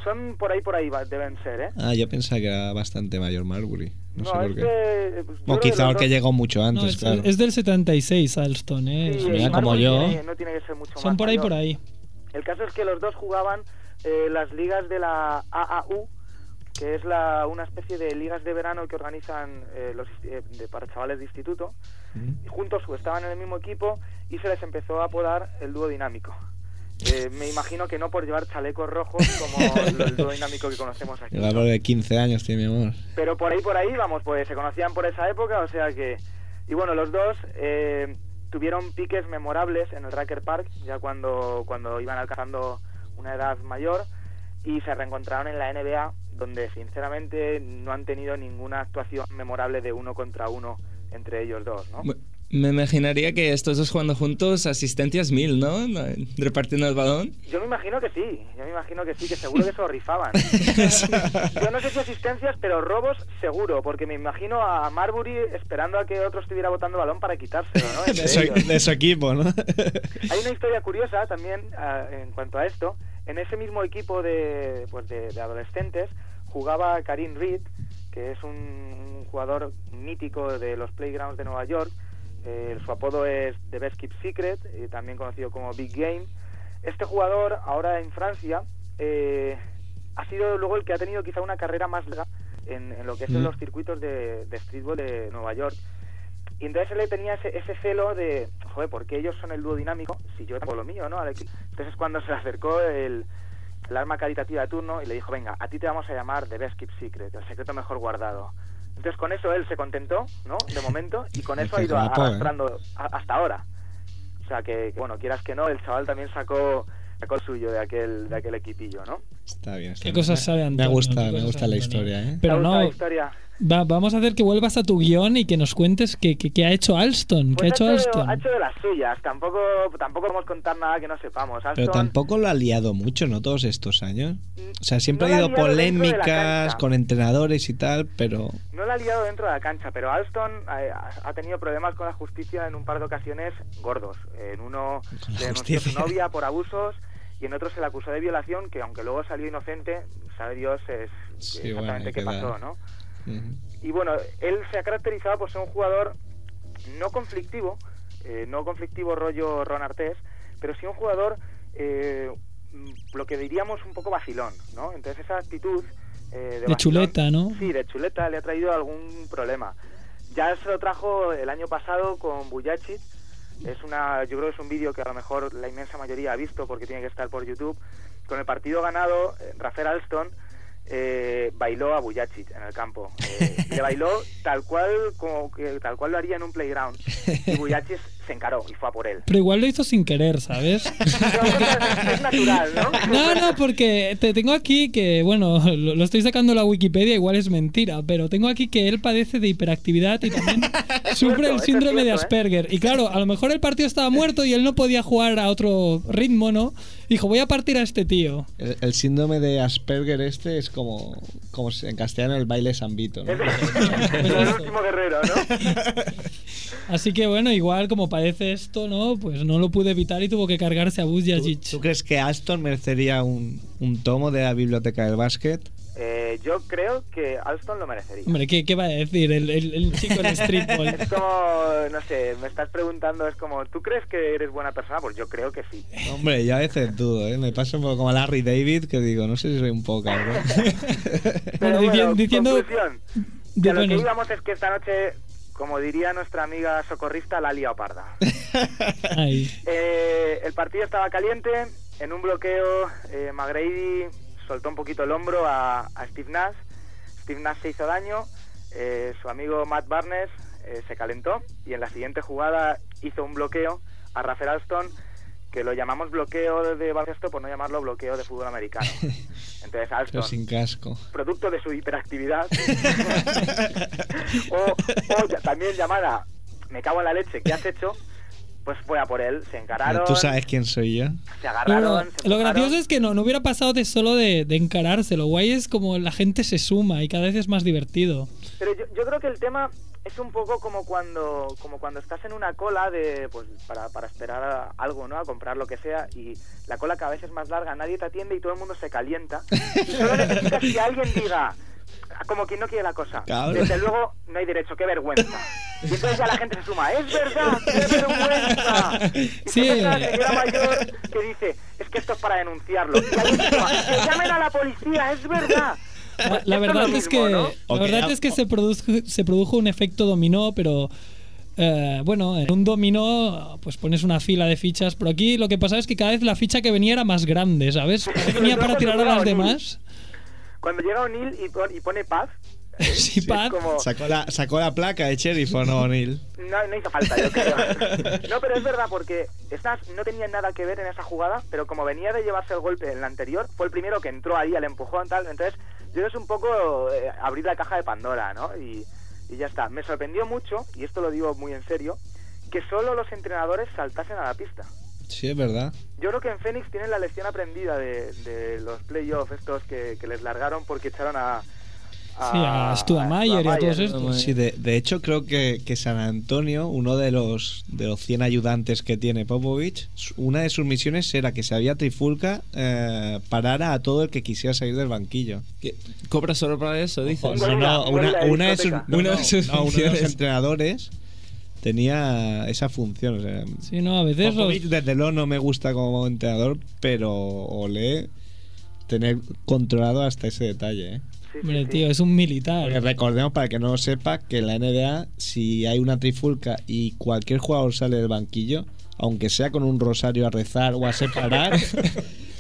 Son por ahí deben ser, ¿eh? Ah, yo pensaba que era bastante mayor Marbury. No sé por qué. O quizá porque llegó mucho antes, no, claro. Es del 76 Alston, ¿eh? Sí, mira, como yo. No tiene que ser mucho más. Son por ahí, por ahí. El caso es que los dos jugaban las ligas de la AAU, que es una especie de ligas de verano que organizan para chavales de instituto. Y juntos estaban en el mismo equipo y se les empezó a apodar el dúo dinámico. Me imagino que no por llevar chalecos rojos como el dúo dinámico que conocemos aquí. El valor de 15 años tiene, mi amor. Pero por ahí, vamos, pues se conocían por esa época, o sea que... Y bueno, los dos tuvieron piques memorables en el Rucker Park, ya cuando iban alcanzando una edad mayor, y se reencontraron en la NBA, donde sinceramente no han tenido ninguna actuación memorable de uno contra uno entre ellos dos, ¿no? Me imaginaría que estos dos jugando juntos, asistencias 1000, ¿no? Repartiendo el balón. Yo me imagino que sí, que seguro que se lo rifaban. Yo no sé si asistencias, pero robos seguro, porque me imagino a Marbury esperando a que otro estuviera botando balón para quitárselo, ¿no? De su equipo, ¿no? Hay una historia curiosa también en cuanto a esto. En ese mismo equipo de adolescentes jugaba Karim Reed, que es un jugador mítico de los playgrounds de Nueva York. Su apodo es The Best Keep Secret, también conocido como Big Game. Este jugador, ahora en Francia, ha sido luego el que ha tenido quizá una carrera más larga en lo que es los circuitos de streetball de Nueva York. Y entonces él le tenía ese celo de, joder, ¿por qué ellos son el dúo dinámico si yo tengo lo mío, no? Entonces cuando se le acercó el arma caritativa de turno y le dijo, venga, a ti te vamos a llamar The Best Keep Secret, el secreto mejor guardado. Entonces con eso él se contentó, ¿no? De momento, y con eso ha ido arrastrando hasta ahora. O sea que, bueno, quieras que no, el chaval también sacó el suyo de aquel equipillo, ¿no? Está bien. Qué cosas sabe Antonio. Me gusta la historia, ¿eh? Pero no, vamos a hacer que vuelvas a tu guión y que nos cuentes qué ha hecho Alston. Pues ha hecho de las suyas. Tampoco podemos contar nada que no sepamos. Alston, pero tampoco lo ha liado mucho, ¿no? Todos estos años. O sea, siempre ha habido polémicas con entrenadores y tal, pero... No lo ha liado dentro de la cancha, pero Alston ha tenido problemas con la justicia en un par de ocasiones gordos. En uno le denunció a su novia por abusos y en otro se le acusó de violación, que aunque luego salió inocente, sabe Dios exactamente qué pasó, ¿no? Y bueno, él se ha caracterizado por ser un jugador no conflictivo rollo Ron Artés, pero sí un jugador, lo que diríamos un poco vacilón, ¿no? Entonces esa actitud de vacilón, chuleta, ¿no? Sí, de chuleta, le ha traído algún problema. Ya se lo trajo el año pasado con Buyachis. Yo creo que es un vídeo que a lo mejor la inmensa mayoría ha visto porque tiene que estar por YouTube. Con el partido ganado, Rafer Alston bailó a Buyachis en el campo, le bailó tal cual lo haría en un playground, y Buyachis se encaró y fue a por él, pero igual lo hizo sin querer, ¿sabes? Es natural, ¿no? No, porque te tengo aquí que, bueno, lo estoy sacando la Wikipedia, igual es mentira, pero tengo aquí que él padece de hiperactividad y también sufre el síndrome de Asperger, y claro, a lo mejor el partido estaba muerto y él no podía jugar a otro ritmo, ¿no? Dijo, voy a partir a este tío. El síndrome de Asperger es como en castellano el baile sambito, ¿no? El último guerrero, ¿no? Así que bueno, igual como padece esto, ¿no? Pues no lo pude evitar y tuvo que cargarse a Bujicic. ¿Tú crees que Alston merecería un tomo de la Biblioteca del Básquet? Yo creo que Alston lo merecería. Hombre, ¿qué va a decir el chico del streetball? Es como, no sé, me estás preguntando, es como, ¿tú crees que eres buena persona? Pues yo creo que sí. Hombre, yo a veces dudo, me pasa un poco como a Larry David, que digo, no sé si soy un poco cabrón. Pero bueno, diciendo conclusión, que lo que íbamos es que esta noche Como diría nuestra amiga socorrista, la lía parda. El partido estaba caliente. En un bloqueo, McGrady soltó un poquito el hombro a Steve Nash. Steve Nash se hizo daño. Su amigo Matt Barnes se calentó y en la siguiente jugada hizo un bloqueo a Rafer Alston, que lo llamamos bloqueo de baloncesto por no llamarlo bloqueo de fútbol americano. Entonces Alston, pero sin casco, producto de su hiperactividad o también llamada me cago en la leche, ¿qué has hecho? Pues fue a por él, se encararon. ¿Tú sabes quién soy yo? Se agarraron. Bueno, se lo gracioso es que no hubiera pasado de solo de encarárselo. Guay es como la gente se suma y cada vez es más divertido. Pero yo creo que el tema es un poco como cuando estás en una cola de, pues, para esperar algo, ¿no? A comprar lo que sea, y la cola cada vez es más larga, nadie te atiende y todo el mundo se calienta. Y solo necesitas que alguien diga, como quien no quiere la cosa, cabrón, desde luego no hay derecho, qué vergüenza. Y entonces ya la gente se suma, es verdad, qué vergüenza. Y sí, se la señora mayor que dice, es que esto es para denunciarlo. Y alguien se suma, que llamen a la policía, es verdad. La verdad es que, ¿no? La verdad es que se produjo un efecto dominó, pero bueno, en un dominó pues pones una fila de fichas, pero aquí lo que pasaba es que cada vez la ficha que venía era más grande, ¿sabes? Venía para tirar a las demás. Cuando llega O'Neal y pone paz, sí, paz. Como... Sacó la placa de sheriff, ¿o no, O'Neal? No hizo falta, yo creo. No, pero es verdad, porque Nash no tenía nada que ver en esa jugada, pero como venía de llevarse el golpe en la anterior, fue el primero que entró ahí al empujón, tal. Entonces, yo es un poco abrir la caja de Pandora, ¿no? Y ya está. Me sorprendió mucho, y esto lo digo muy en serio, que solo los entrenadores saltasen a la pista. Sí, es verdad. Yo creo que en Phoenix tienen la lección aprendida de los playoffs estos que les largaron porque echaron a Stuamayer y a todos estos. Sí, de hecho creo que San Antonio, uno de los 100 ayudantes que tiene Popovich, una de sus misiones era que si había trifulca parara a todo el que quisiera salir del banquillo. ¿Qué? ¿Cobra solo para eso, dices? Uno de los entrenadores tenía esa función, o sea, sí, no, a veces Popovich, desde luego no me gusta como entrenador, pero olé tener controlado hasta ese detalle, ¿eh? Sí, hombre, sí, tío, sí. Es un militar. Porque recordemos, para que no lo sepa, que en la NBA, si hay una trifulca y cualquier jugador sale del banquillo, aunque sea con un rosario a rezar o a separar,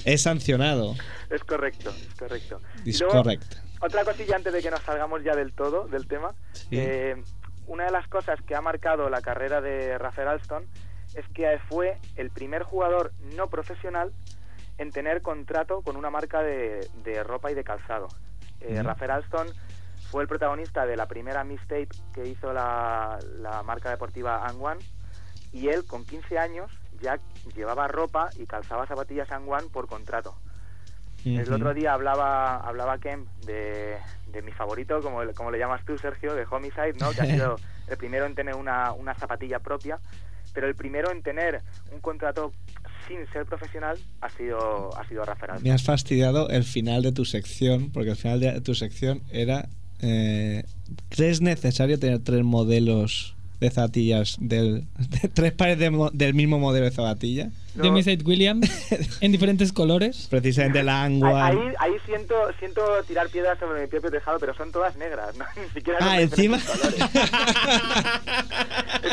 es sancionado. Es correcto, es correcto. Es correcto. Otra cosilla antes de que nos salgamos ya del todo del tema. Sí. Una de las cosas que ha marcado la carrera de Rafer Alston es que fue el primer jugador no profesional en tener contrato con una marca de ropa y de calzado. Rafer Alston fue el protagonista de la primera mixtape que hizo la marca deportiva And1, y él con 15 años ya llevaba ropa y calzaba zapatillas And1 por contrato. El otro día hablaba Kemp de mi favorito, como le llamas tú, Sergio, de Homicide, ¿no? Que ha sido el primero en tener una zapatilla propia, pero el primero en tener un contrato sin ser profesional ha sido Rafer Alston. Me has fastidiado el final de tu sección, porque el final de tu sección era ¿crees necesario tener tres modelos de zapatillas de tres pares del mismo modelo de zapatilla? No. De Missy Williams en diferentes colores, precisamente la angua. Ahí siento tirar piedras sobre mi propio tejado, pero son todas negras, ¿no? Ni siquiera encima es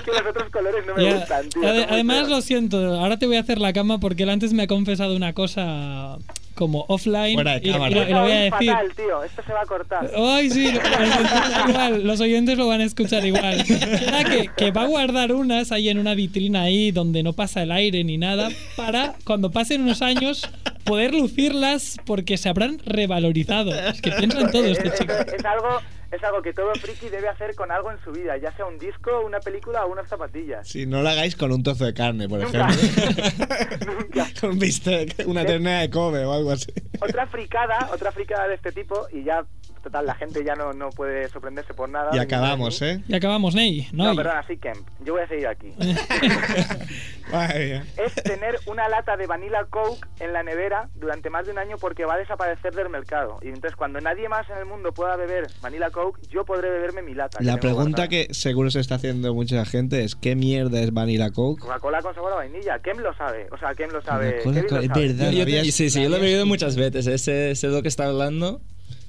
que los otros colores no me gustan, tío. Además, lo siento, ahora te voy a hacer la cama porque él antes me ha confesado una cosa como offline y lo voy a decir. Fatal, tío. Esto se va a cortar. Ay, sí, igual, los oyentes lo van a escuchar igual. Que va a guardar unas ahí en una vitrina ahí donde no pasa el aire ni nada, para cuando pasen unos años poder lucirlas porque se habrán revalorizado. Es que piensan todo este chico. Es algo que todo friki debe hacer con algo en su vida, ya sea un disco, una película o unas zapatillas. Si no lo hagáis con un trozo de carne, por ejemplo. Nunca. Con bistec, una ternera de Kobe o algo así. Otra fricada de este tipo, y ya, total, la gente ya no puede sorprenderse por nada. Y acabamos, ¿eh? Y acabamos, Ney. No, perdón, así que yo voy a seguir aquí. Es tener una lata de Vanilla Coke en la nevera durante más de un año porque va a desaparecer del mercado. Y entonces, cuando nadie más en el mundo pueda beber Vanilla Coke, yo podré beberme mi lata. La pregunta que seguro se está haciendo mucha gente es: ¿qué mierda es Vanilla Coke? Coca-Cola con sabor a vainilla. ¿Quién lo sabe? O sea, ¿quién lo sabe? Es verdad. Sí, yo lo he bebido muchas veces. Ese es lo que está hablando.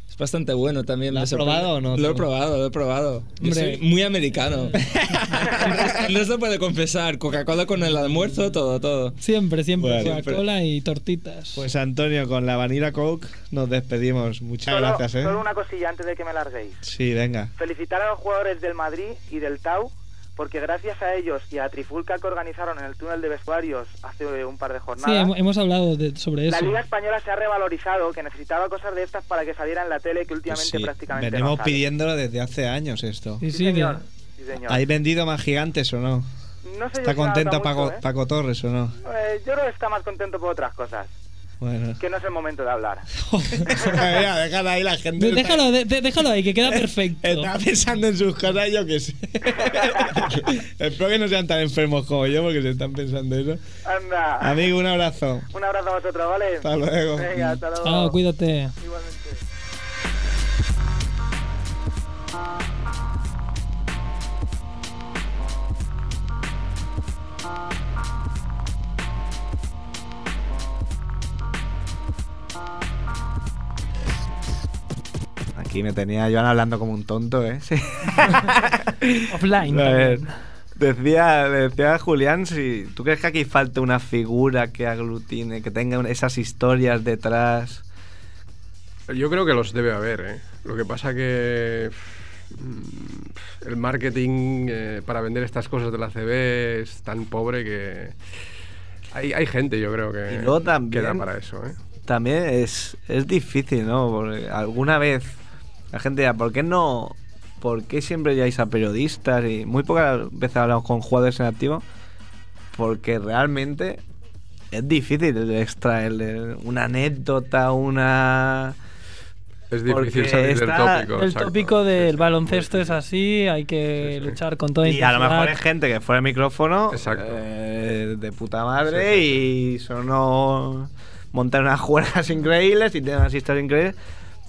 Es bastante bueno también. ¿Lo has probado o no? Lo he probado. Yo soy muy americano. No se puede confesar. Coca-Cola con el almuerzo, todo. Siempre. Bueno, Coca-Cola y tortitas. Pues Antonio, con la Vanilla Coke nos despedimos. Muchas gracias. Solo una cosilla antes de que me larguéis. Sí, venga. Felicitar a los jugadores del Madrid y del Tau, porque gracias a ellos y a la trifulca que organizaron en el túnel de vestuarios hace un par de jornadas... Sí, hemos hablado sobre eso. La Liga Española se ha revalorizado, que necesitaba cosas de estas para que saliera en la tele, que últimamente pues sí, prácticamente venimos pidiéndolo desde hace años esto. Sí, señor. ¿Hay vendido más gigantes o no? No sé. ¿Está contento Paco Torres o no? Yo creo que está más contento por otras cosas. Bueno. Que no es el momento de hablar. Mira, déjalo ahí, la gente. Déjalo ahí, que queda perfecto. Estaba pensando en sus cosas, yo que sé. Espero que no sean tan enfermos como yo, porque se están pensando eso. Anda. Amigo, un abrazo. Un abrazo a vosotros, ¿vale? Hasta luego. Venga, hasta luego. Chao, cuídate. Igualmente. Aquí me tenía Joan hablando como un tonto, ¿eh? Sí. Offline. A ver, decía Julián, si tú crees que aquí falta una figura que aglutine, que tenga esas historias detrás. Yo creo que los debe haber, ¿eh? Lo que pasa que el marketing para vender estas cosas de la CB es tan pobre que hay gente, yo creo, que queda para eso, ¿eh? También es difícil, ¿no? Porque alguna vez la gente dirá, ¿por qué siempre llegáis a periodistas? Y muy pocas veces hablamos con jugadores en activo, porque realmente es difícil extraerle una anécdota, una... Es difícil salir del tópico. El tópico del baloncesto es así, hay que luchar con todo. Y a lo mejor es gente que fuera el micrófono de puta madre y sonó... montar unas jugadas increíbles y tener unas historias increíbles,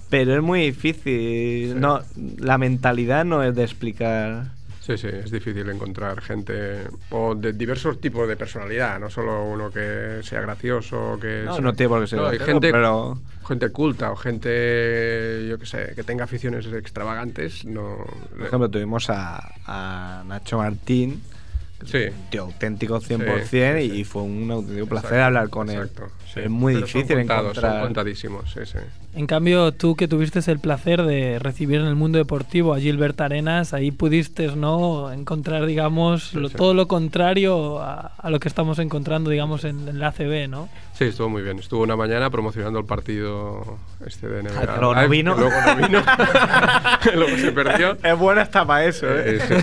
pero es muy difícil. Sí. No, la mentalidad no es de explicar. Sí, es difícil encontrar gente o de diversos tipos de personalidad, no solo uno que sea gracioso, que no tiene por qué ser gracioso, gente culta o gente, yo qué sé, que tenga aficiones extravagantes. No. Por ejemplo, tuvimos a Nacho Martín. Sí. Tío, auténtico 100%, y fue un auténtico placer hablar con él. Sí. Es muy difícil encontrar. Son contadísimos, sí. En cambio, tú que tuviste el placer de recibir en el Mundo Deportivo a Gilbert Arenas, ahí pudiste encontrar, digamos, todo lo contrario a lo que estamos encontrando, digamos, en la ACB, ¿no? Sí, estuvo muy bien. Estuvo una mañana promocionando el partido de NBA. Pero no vino. Luego no vino. Luego se perdió. Es buena hasta para eso, ¿eh? Sí.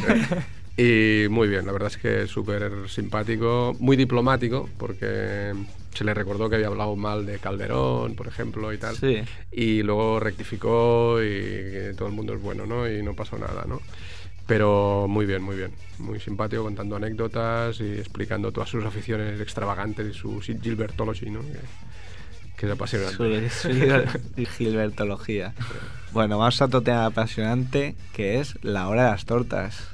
Y muy bien, la verdad es que súper simpático, muy diplomático, porque se le recordó que había hablado mal de Calderón, por ejemplo, y tal. Sí. Y luego rectificó y todo el mundo es bueno, ¿no? Y no pasó nada, ¿no? Pero muy bien. Muy simpático, contando anécdotas y explicando todas sus aficiones extravagantes y su Gilbertology, ¿no? Que es apasionante. Su Gilbertología. Bueno, vamos a otro tema apasionante, que es la hora de las tortas.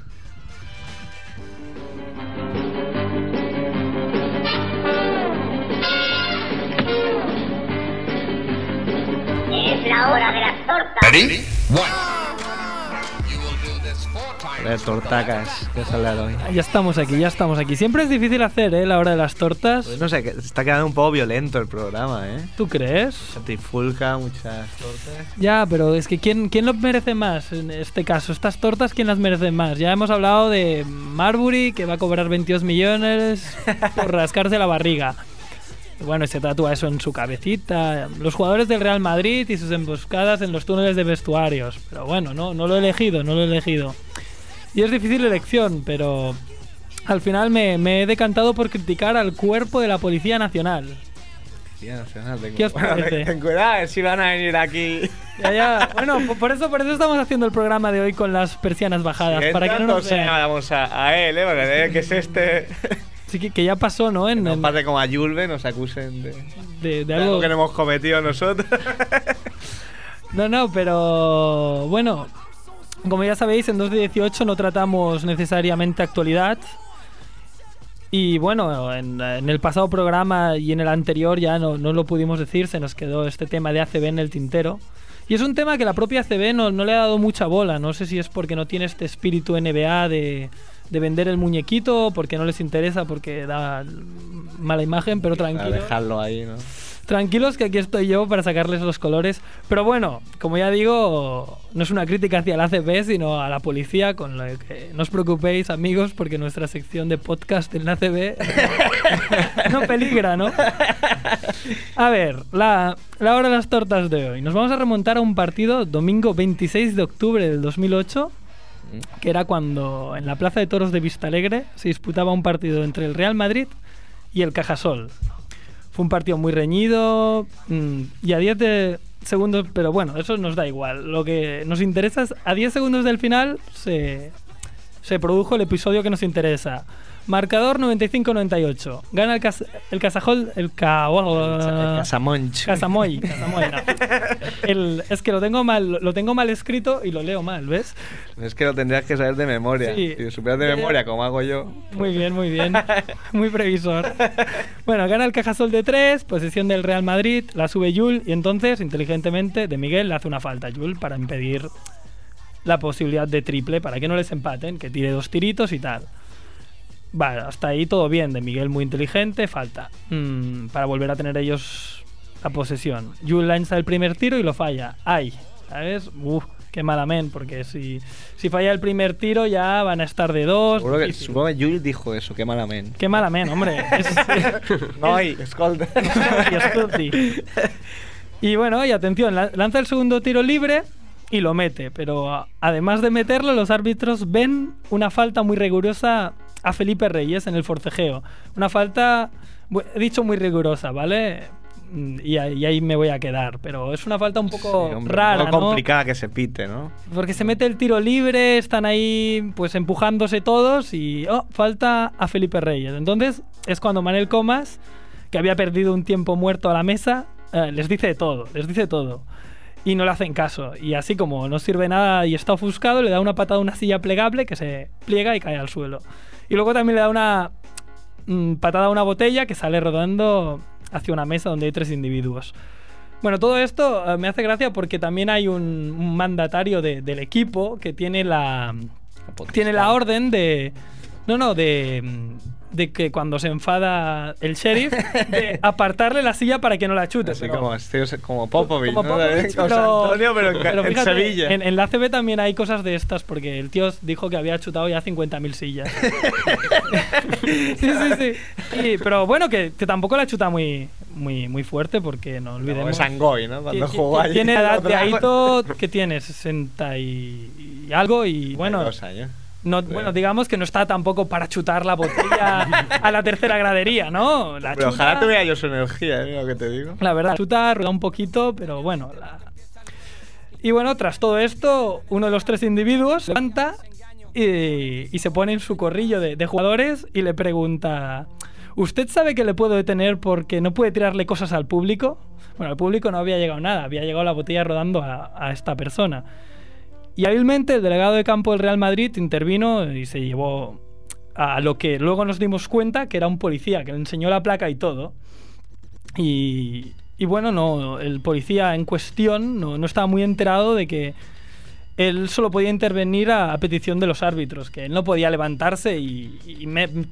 Es la hora de las tortas. ¿Ready? One. Las tortacas, que es hablar hoy. Ya estamos aquí. Siempre es difícil hacer, la hora de las tortas. Pues no sé, está quedando un poco violento el programa, ¿eh? ¿Tú crees? Se trifulca, muchas tortas. Ya, pero es que ¿quién lo merece más en este caso? Estas tortas, ¿quién las merece más? Ya hemos hablado de Marbury, que va a cobrar 22 millones por rascarse la barriga. Bueno, y se tatúa eso en su cabecita. Los jugadores del Real Madrid y sus emboscadas en los túneles de vestuarios. Pero bueno, no lo he elegido. Y es difícil la elección, pero al final me he decantado por criticar al cuerpo de la Policía Nacional. ¿Qué os parece? Ten cuidado, si van a venir aquí. Ya. Bueno, por eso estamos haciendo el programa de hoy con las persianas bajadas. Para que no nos vean. Vamos a él, ¿eh? Que es este... Así que ya pasó, ¿no? Que nos pase como a Julve, nos acusen de algo que no hemos cometido nosotros. No, pero bueno, como ya sabéis, en 2 de 18 no tratamos necesariamente actualidad. Y bueno, en el pasado programa y en el anterior ya no lo pudimos decir, se nos quedó este tema de ACB en el tintero. Y es un tema que la propia CB no le ha dado mucha bola. No sé si es porque no tiene este espíritu NBA de vender el muñequito, porque no les interesa, porque da mala imagen, pero tranquilos. Dejarlo ahí, ¿no? Tranquilos, que aquí estoy yo para sacarles los colores. Pero bueno, como ya digo, no es una crítica hacia la ACB, sino a la policía, con lo que no os preocupéis, amigos, porque nuestra sección de podcast en la ACB no peligra, ¿no? A ver, la hora de las tortas de hoy. Nos vamos a remontar a un partido domingo 26 de octubre del 2008, que era cuando en la Plaza de Toros de Vistalegre se disputaba un partido entre el Real Madrid y el Cajasol. Fue un partido muy reñido y a 10 segundos, pero bueno, eso nos da igual. Lo que nos interesa es, a 10 segundos del final se produjo el episodio que nos interesa. Marcador 95-98. Gana el Casajol, Casamoy. No. Es que lo tengo mal escrito y lo leo mal, ¿ves? Es que lo tendrías que saber de memoria. Sí. Si supieras de memoria, como hago yo. Muy bien, muy bien. Muy previsor. Bueno, gana el Cajasol de 3, posesión del Real Madrid, la sube Jul y entonces, inteligentemente, de Miguel le hace una falta a Jul para impedir la posibilidad de triple, para que no les empaten, que tire dos tiritos y tal. Vale, hasta ahí todo bien. De Miguel muy inteligente, falta. Para volver a tener ellos la posesión. Jul lanza el primer tiro y lo falla. ¡Ay! ¿Sabes? Qué malamente, porque si falla el primer tiro ya van a estar de dos. Supongo que Jul dijo eso, qué malamente. ¡Qué malamente, hombre! No hay, escolta. Y bueno, y atención, lanza el segundo tiro libre y lo mete, pero además de meterlo, los árbitros ven una falta muy rigurosa a Felipe Reyes en el forcejeo. Una falta, he dicho muy rigurosa, ¿vale? Y ahí me voy a quedar, pero es una falta un poco rara, un poco complicada, ¿no? Que se pite, ¿no? Porque se mete el tiro libre, están ahí pues empujándose todos y falta a Felipe Reyes. Entonces es cuando Manel Comas, que había perdido un tiempo muerto a la mesa, les dice todo. Y no le hacen caso. Y así como no sirve nada y está ofuscado, le da una patada a una silla plegable que se pliega y cae al suelo. Y luego también le da una patada a una botella que sale rodando hacia una mesa donde hay tres individuos. Bueno, todo esto me hace gracia porque también hay un mandatario del equipo que tiene la orden de... de que cuando se enfada el sheriff, de apartarle la silla para que no la chute. Así como Popovich, como Popovich, ¿no? Pero, Antonio, pero fíjate, en Sevilla. En la ACB también hay cosas de estas, porque el tío dijo que había chutado ya 50.000 sillas. Sí. Pero bueno, que tampoco la chuta muy, muy, muy fuerte, porque no olvidemos... Como Sangoy, ¿no? Cuando jugó ahí. Tiene edad de Aito, que tiene 60 y algo, y bueno... 2 años. No, bueno, digamos que no está tampoco para chutar la botella a la tercera gradería, ¿no? Pero ojalá tuviera yo su energía, ¿eh? Lo que te digo. La verdad, chuta, rueda un poquito, pero bueno. Y bueno, tras todo esto, uno de los tres individuos levanta y se pone en su corrillo de jugadores y le pregunta: ¿usted sabe que le puedo detener porque no puede tirarle cosas al público? Bueno, al público no había llegado nada, había llegado la botella rodando a esta persona. Y hábilmente el delegado de campo del Real Madrid intervino y se llevó a lo que luego nos dimos cuenta que era un policía, que le enseñó la placa y todo. Y bueno, no, el policía en cuestión no estaba muy enterado de que él solo podía intervenir a petición de los árbitros, que él no podía levantarse y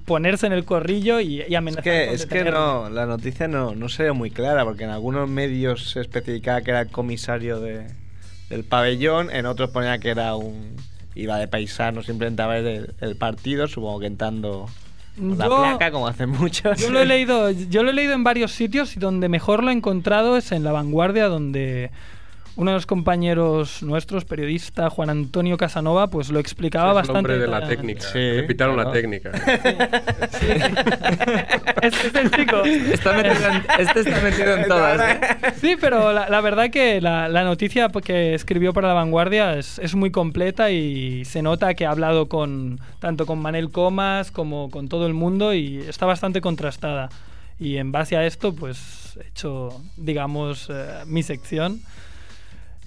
ponerse en el corrillo y amenazar. Es que no, la noticia no se ve muy clara, porque en algunos medios se especificaba que era el comisario del pabellón, en otros ponía que era iba de paisano, simplemente a ver el partido, supongo que entrando con la placa, como hacen muchos. Yo lo he leído en varios sitios y donde mejor lo he encontrado es en La Vanguardia, donde uno de los compañeros nuestros, periodista Juan Antonio Casanova, pues lo explicaba bastante. Es el hombre de la técnica. Sí, le pitaron la técnica. Sí. Este es el chico. Está metido en todas, ¿eh? Sí, pero la verdad que la noticia que escribió para La Vanguardia es muy completa y se nota que ha hablado tanto con Manel Comas como con todo el mundo y está bastante contrastada. Y en base a esto, pues he hecho, digamos, mi sección.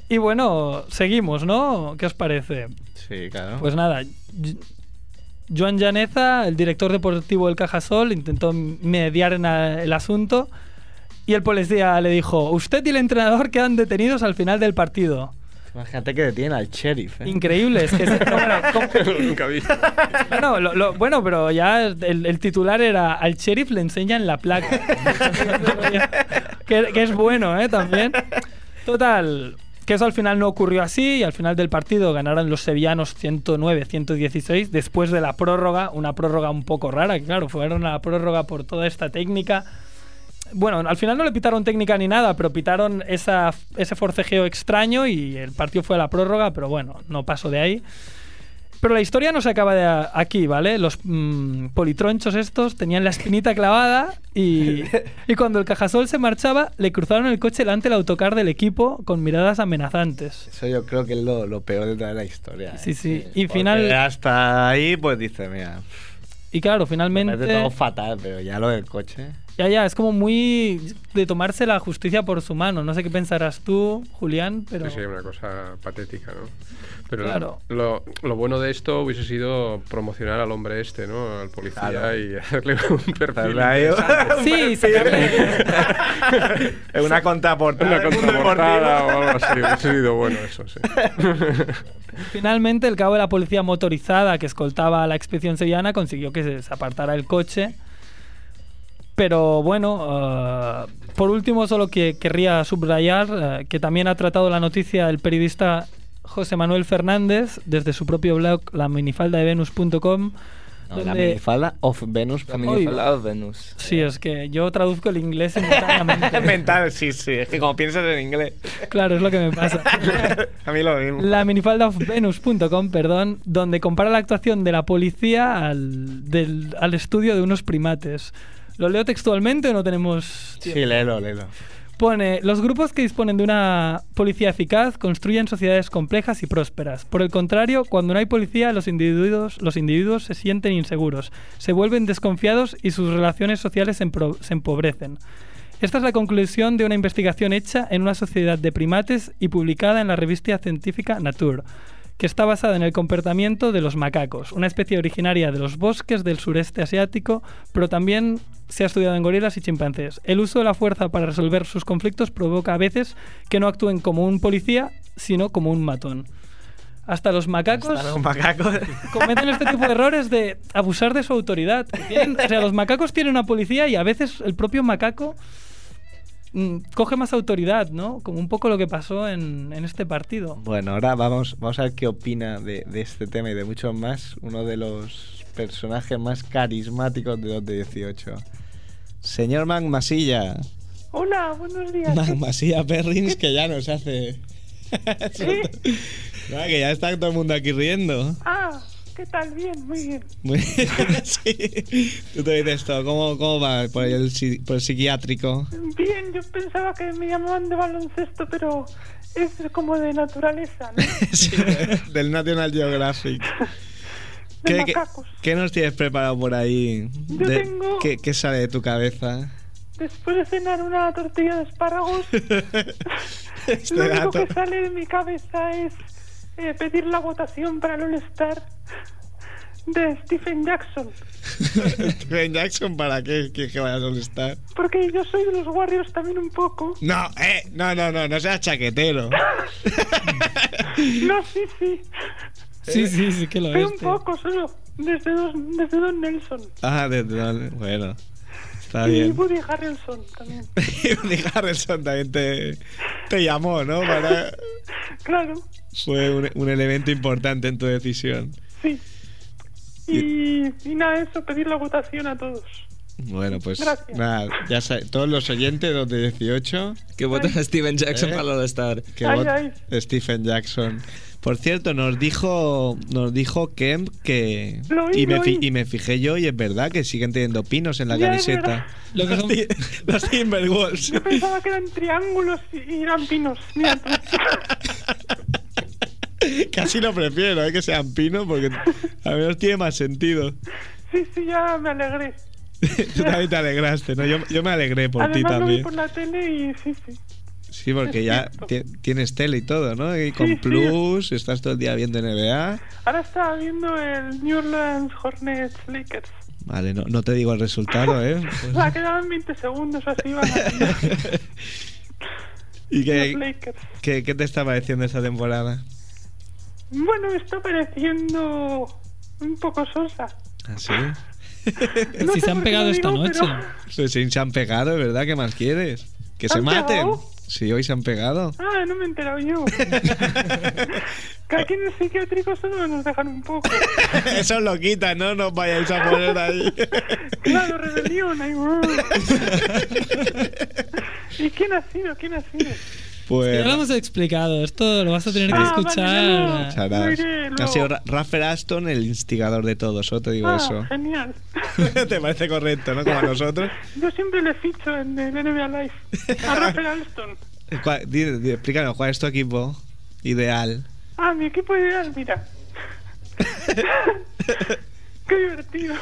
Y bueno, seguimos, ¿no? ¿Qué os parece? Sí, claro. Pues nada, Joan Llaneza, el director deportivo del Cajasol, intentó mediar en el asunto Y el policía le dijo: usted y el entrenador quedan detenidos al final del partido. Imagínate que detiene al sheriff, ¿eh? Increíble, es que se... no, bueno, lo nunca vi. Bueno, bueno, pero ya el titular era: al sheriff le enseñan la placa. Que es bueno, ¿eh? También. Total, que eso al final no ocurrió así, y al final del partido ganaron los sevillanos 109-116 después de la prórroga, una prórroga un poco rara, que claro, fueron a la prórroga por toda esta técnica. Bueno, al final no le pitaron técnica ni nada, pero pitaron ese forcejeo extraño y el partido fue a la prórroga, pero bueno, no pasó de ahí. Pero la historia no se acaba de aquí, ¿vale? Los politronchos estos tenían la espinita clavada y cuando el Cajasol se marchaba, le cruzaron el coche delante del autocar del equipo con miradas amenazantes. Eso yo creo que es lo peor de toda la historia. Sí, sí. Y final... hasta ahí, pues dice, mira... Y claro, finalmente... Me parece todo fatal, pero ya lo del coche... Ya, es como muy de tomarse la justicia por su mano. No sé qué pensarás tú, Julián, pero... Sí, una cosa patética, ¿no? Pero claro, lo bueno de esto hubiese sido promocionar al hombre este, ¿no? Al policía, claro, y hacerle un perfil. Sí, sí. Es una contraportada. Una contraportada o algo así. Hubiese sido bueno eso, sí. Finalmente, el cabo de la policía motorizada que escoltaba a la expedición sevillana consiguió que se apartara el coche. Pero bueno, por último solo que querría subrayar que también ha tratado la noticia el periodista José Manuel Fernández desde su propio blog laminifaldadevenus.com. No, la minifalda of Venus. La minifalda of Venus. Sí, es que yo traduzco el inglés mentalmente. Mental, sí, sí. Es que como piensas en inglés. Claro, es lo que me pasa. A mí lo mismo. La minifalda of Venus.com, perdón, donde compara la actuación de la policía al estudio de unos primates. ¿Lo leo textualmente o no tenemos tiempo? Sí, léelo. Pone: los grupos que disponen de una policía eficaz construyen sociedades complejas y prósperas. Por el contrario, cuando no hay policía, los individuos se sienten inseguros, se vuelven desconfiados y sus relaciones sociales se empobrecen. Esta es la conclusión de una investigación hecha en una sociedad de primates y publicada en la revista científica Nature, que está basada en el comportamiento de los macacos, una especie originaria de los bosques del sureste asiático, pero también se ha estudiado en gorilas y chimpancés. El uso de la fuerza para resolver sus conflictos provoca a veces que no actúen como un policía, sino como un matón. Hasta los macacos cometen este tipo de errores de abusar de su autoridad. O sea, los macacos tienen una policía y a veces el propio macaco coge más autoridad, ¿no? Como un poco lo que pasó en este partido. Bueno, ahora vamos a ver qué opina de este tema y de muchos más uno de los personajes más carismáticos de los de 18. Señor Mac Masilla. Hola, buenos días. Mac Masilla Perrins, que ya nos hace... ¿Sí? No, que ya está todo el mundo aquí riendo. Ah, ¿qué tal? Bien, muy bien. Muy bien, sí. Tú te dices todo. ¿Cómo va por el psiquiátrico? Bien, yo pensaba que me llamaban de baloncesto, pero es como de naturaleza, ¿no? Sí, del National Geographic. De macacos. ¿Qué nos tienes preparado por ahí? Yo tengo... ¿Qué sale de tu cabeza? Después de cenar una tortilla de espárragos, lo único que sale de mi cabeza es... pedir la votación para el All-Star de Stephen Jackson. ¿Stephen Jackson para qué? ¿Que vaya al All-Star? Porque yo soy de los Warriors también un poco. No, no seas chaquetero. No, sí. Sí, que lo es. Un poco solo, desde Don Nelson. Ah, desde Don... bueno, está bien. Y Woody Harrelson también. Woody Harrelson también te llamó, ¿no? Para... Claro. Fue un elemento importante en tu decisión. Sí. Y nada, eso, pedir la votación a todos. Bueno, pues gracias. Nada, ya sabes, todos los oyentes, los de 18, que voten a Stephen Jackson para lo de estar. Que voten Stephen Jackson. Por cierto, nos dijo Kemp que... me fijé yo y es verdad que siguen teniendo pinos en la camiseta. Los Timberwolves. Yo pensaba que eran triángulos y eran pinos. Mira tú. Casi lo prefiero, que sean pinos, porque al menos tiene más sentido. Sí, ya me alegré. Tú también te alegraste, ¿no? Yo me alegré por ti también. Además lo vi por la tele y sí. Sí, porque ya tienes tele y todo, ¿no? Y con Plus, sí. Estás todo el día viendo NBA. Ahora estaba viendo el New Orleans Hornets Lakers. Vale, no te digo el resultado, ¿eh? Pues... Ah, quedaban 20 segundos, así van a... ¿Y qué te está pareciendo esta temporada? Bueno, me está pareciendo un poco sosa. ¿Ah, sí? No si se han pegado esta noche. Pero... Pues si se han pegado, ¿verdad? ¿Qué más quieres? ¡Que se maten! Si hoy se han pegado. Ah, no me he enterado yo. Que aquí en el psiquiátrico solo nos dejan un poco. Eso lo quitan, ¿no? No vayáis a poner ahí. Claro, rebelión. Ahí. ¿Y quién ha sido? ¿Quién ha sido? Pues... Ya lo hemos explicado. Esto lo vas a tener que escuchar. Vale, ha sido Rafer Alston el instigador de todo. Solo te digo eso. Genial. ¿Te parece correcto, no? Como a nosotros. Yo siempre le ficho en el NBA Live a Rafer Alston. Explícanos, ¿cuál es tu equipo ideal? Ah, mi equipo ideal, mira. Qué divertido.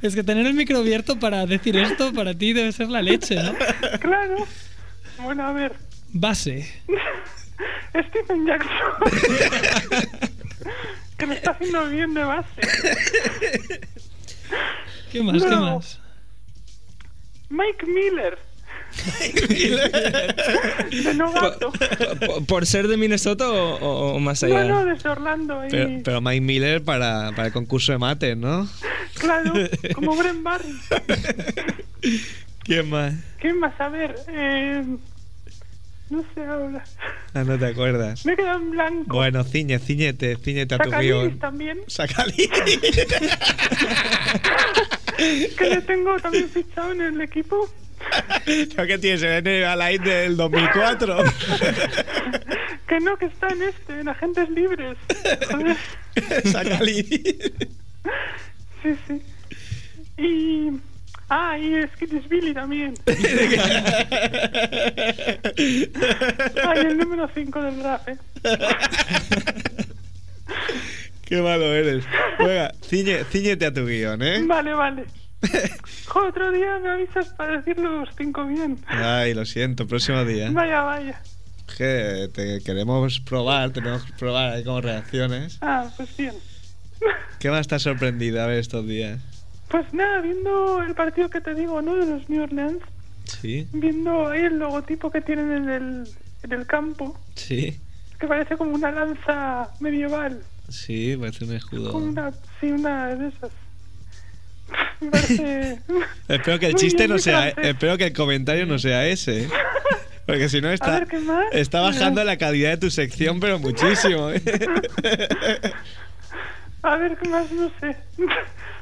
Es que tener el micro abierto para decir esto para ti debe ser la leche, ¿no? Claro. Bueno, a ver. Base. Stephen Jackson. Que me está haciendo bien de base. ¿Qué más? No. ¿Qué más? Mike Miller. Mike Miller. De Novato. ¿Por ser de Minnesota o más allá? No, desde Orlando. Y... Pero Mike Miller para el concurso de mates, ¿no? Claro, como Brent Barry. ¿Quién más? ¿Quién más? A ver, no sé ahora. Ah, no te acuerdas. Me he quedado en blanco. Bueno, ciñete a tu guión. Sacalís también. Sacalís. Que le tengo también fichado en el equipo. ¿Qué tienes? ¿En el Live del 2004? Que no, que está en en Agentes Libres. Joder. Sacalís. Sí, sí. Y... Ah, y Skittis Billy también. Ay, el número 5 del draft, ¿eh? Qué malo eres. Venga, ciñete a tu guión, ¿eh? Vale. Joder, otro día me avisas para decir los 5 bien. Ay, lo siento, próximo día. Vaya. Es que tenemos que probar ahí como reacciones. Ah, pues bien. ¿Qué más te ha sorprendido a ver estos días? Pues nada, viendo el partido que te digo, ¿no? De los New Orleans. Sí. Viendo ahí el logotipo que tienen en el campo. Sí. Que parece como una lanza medieval. Sí, parece un escudo. Una de esas. Me parece... Espero que el chiste no sea... Espero que el comentario no sea ese. Porque si no está bajando la calidad de tu sección, pero muchísimo. A ver, ¿qué más? No sé.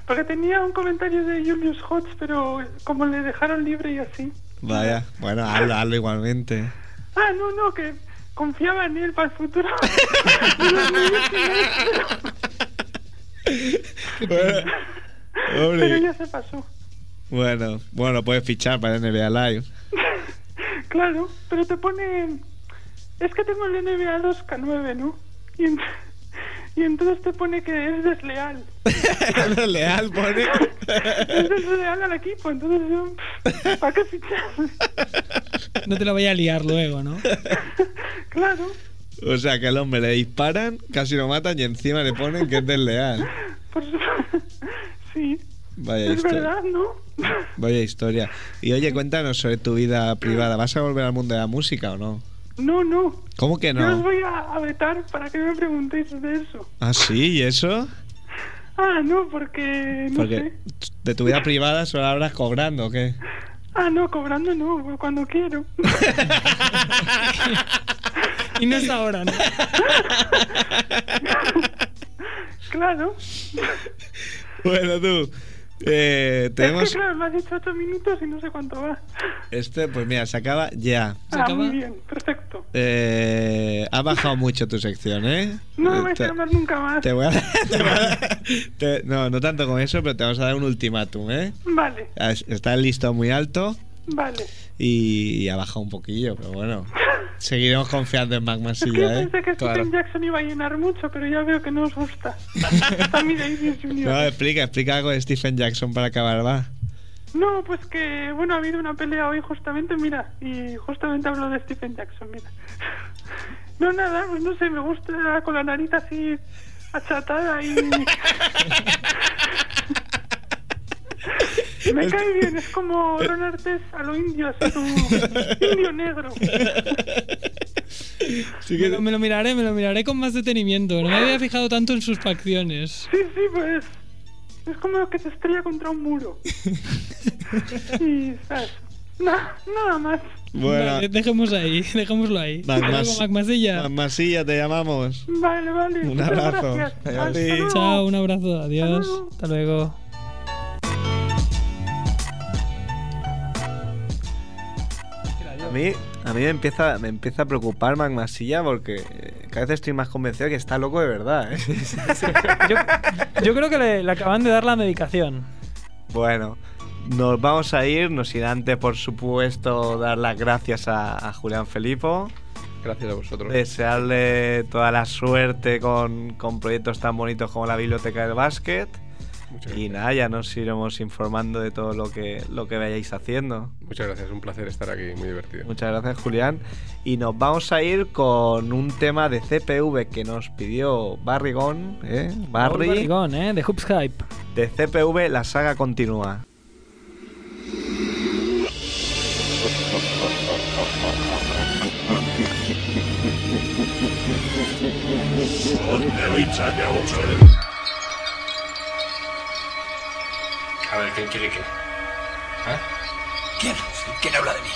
Porque tenía un comentario de Julius Hodge, pero como le dejaron libre y así. Vaya, bueno, hazlo igualmente. Ah, no, que confiaba en él para el futuro. Bueno, pero ya se pasó. Bueno, puedes fichar para NBA Live. Claro, pero te pone... Es que tengo el NBA 2K9, ¿no? Y entonces te pone que es desleal. ¿Es desleal, pone? Es desleal al equipo, entonces yo... ¿Para qué fichar? No te lo voy a liar luego, ¿no? Claro. O sea, que al hombre le disparan, casi lo matan y encima le ponen que es desleal. Por supuesto. Sí. Vaya es historia. Verdad, ¿no? Vaya historia. Y oye, cuéntanos sobre tu vida privada. ¿Vas a volver al mundo de la música o no? No. ¿Cómo que no? Yo os voy a vetar para que me preguntéis de eso. ¿Ah, sí? ¿Y eso? Ah, no, porque... No sé. ¿De tu vida privada solo hablas cobrando o qué? Ah, no, cobrando no, cuando quiero. Y no es ahora, ¿no? Claro. Bueno, tú... tenemos... Es que claro, me has dicho 8 minutos y no sé cuánto va. Pues mira, se acaba ya. Muy bien, perfecto. Ha bajado mucho tu sección, ¿eh? No me vais a llamar nunca más. No tanto con eso, pero te vamos a dar un ultimátum, ¿eh? Vale. Está el listón muy alto. Vale. Y ha bajado un poquillo, pero bueno. Seguiremos confiando en Magma Silla, ¿eh? Yo pensé que Stephen Jackson iba a llenar mucho, pero ya veo que no os gusta. Sammy Davis Jr. No, explica algo de Stephen Jackson para acabar, va. No, pues que, bueno, ha habido una pelea hoy justamente, mira, y justamente hablo de Stephen Jackson, mira. No, nada, pues no sé, me gusta con la narita así achatada y... Me cae bien, es como Ron Artes a lo indio, así como indio negro. Sí, que... me lo miraré con más detenimiento. No me había fijado tanto en sus facciones. Sí, sí, pues es como que se estrella contra un muro. Y ¿sabes? Nada más. Bueno, vale, dejémoslo ahí. Magmasilla, te llamamos. Vale. Un abrazo. Chao, un abrazo, adiós. Hasta luego. A mí me empieza a preocupar Magmasilla, porque cada vez estoy más convencido de que está loco de verdad, ¿eh? Sí. Yo creo que le acaban de dar la medicación. Bueno, nos vamos a ir, no sin antes, por supuesto, dar las gracias a Julián Felipe. Gracias a vosotros. Desearle toda la suerte con proyectos tan bonitos como la Biblioteca del Básquet. Y nada, ya nos iremos informando de todo lo que vayáis haciendo. Muchas gracias, un placer estar aquí, muy divertido. Muchas gracias, Julián. Y nos vamos a ir con un tema de CPV que nos pidió Barrigón, ¿eh? Barrigón, ¿eh? De Hoops Hype. De CPV, la saga continúa. A ver, ¿quién quiere qué? ¿Eh? ¿Quién? ¿Quién habla de mí?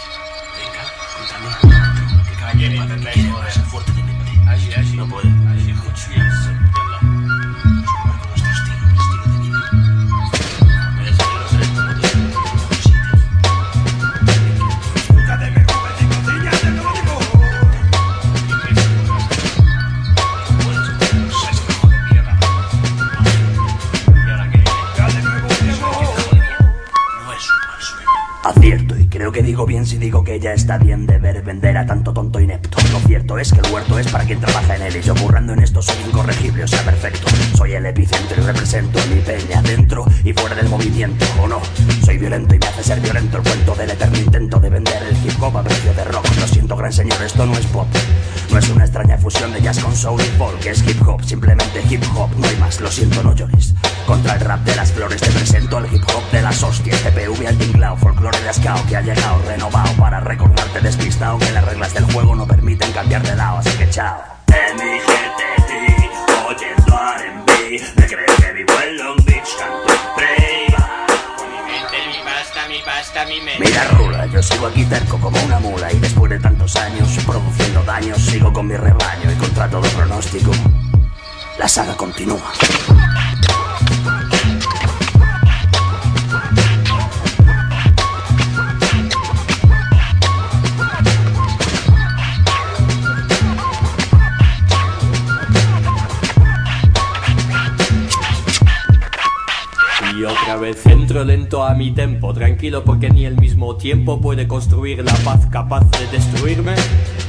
Venga, contame. ¿Qué caballero va a tener que ser fuerte de mente? Así. No puede. Así, Hutchins. Acierto, y creo que digo bien si digo que ya está bien de ver vender a tanto tonto inepto. Lo cierto es que el huerto es para quien trabaja en él, y yo burrando en esto soy incorregible, o sea, perfecto. Soy el epicentro y represento mi peña dentro y fuera del movimiento, ¿o no? Soy violento y me hace ser violento el cuento del eterno intento de vender el hip hop a precio de rock. Lo siento, gran señor, esto no es pop. No es una extraña fusión de jazz con soul y folk, es hip hop, simplemente hip hop, no hay más, lo siento, no llores. Contra el rap de las flores te presento el hip hop de las hostias, TPV al tinglao, folclore de ascao que ha llegado renovado para recordarte despistado que las reglas del juego no permiten cambiar de lado, así que chao. De mi gente, oyendo R&B, me creo que vivo en Long Beach, canto en play. Mira, Rula, yo sigo aquí terco como una mula, y después de tantos años produciendo daños sigo con mi rebaño, y contra todo pronóstico la saga continúa. Otra vez entro lento a mi tempo, tranquilo porque ni el mismo tiempo puede construir la paz capaz de destruirme,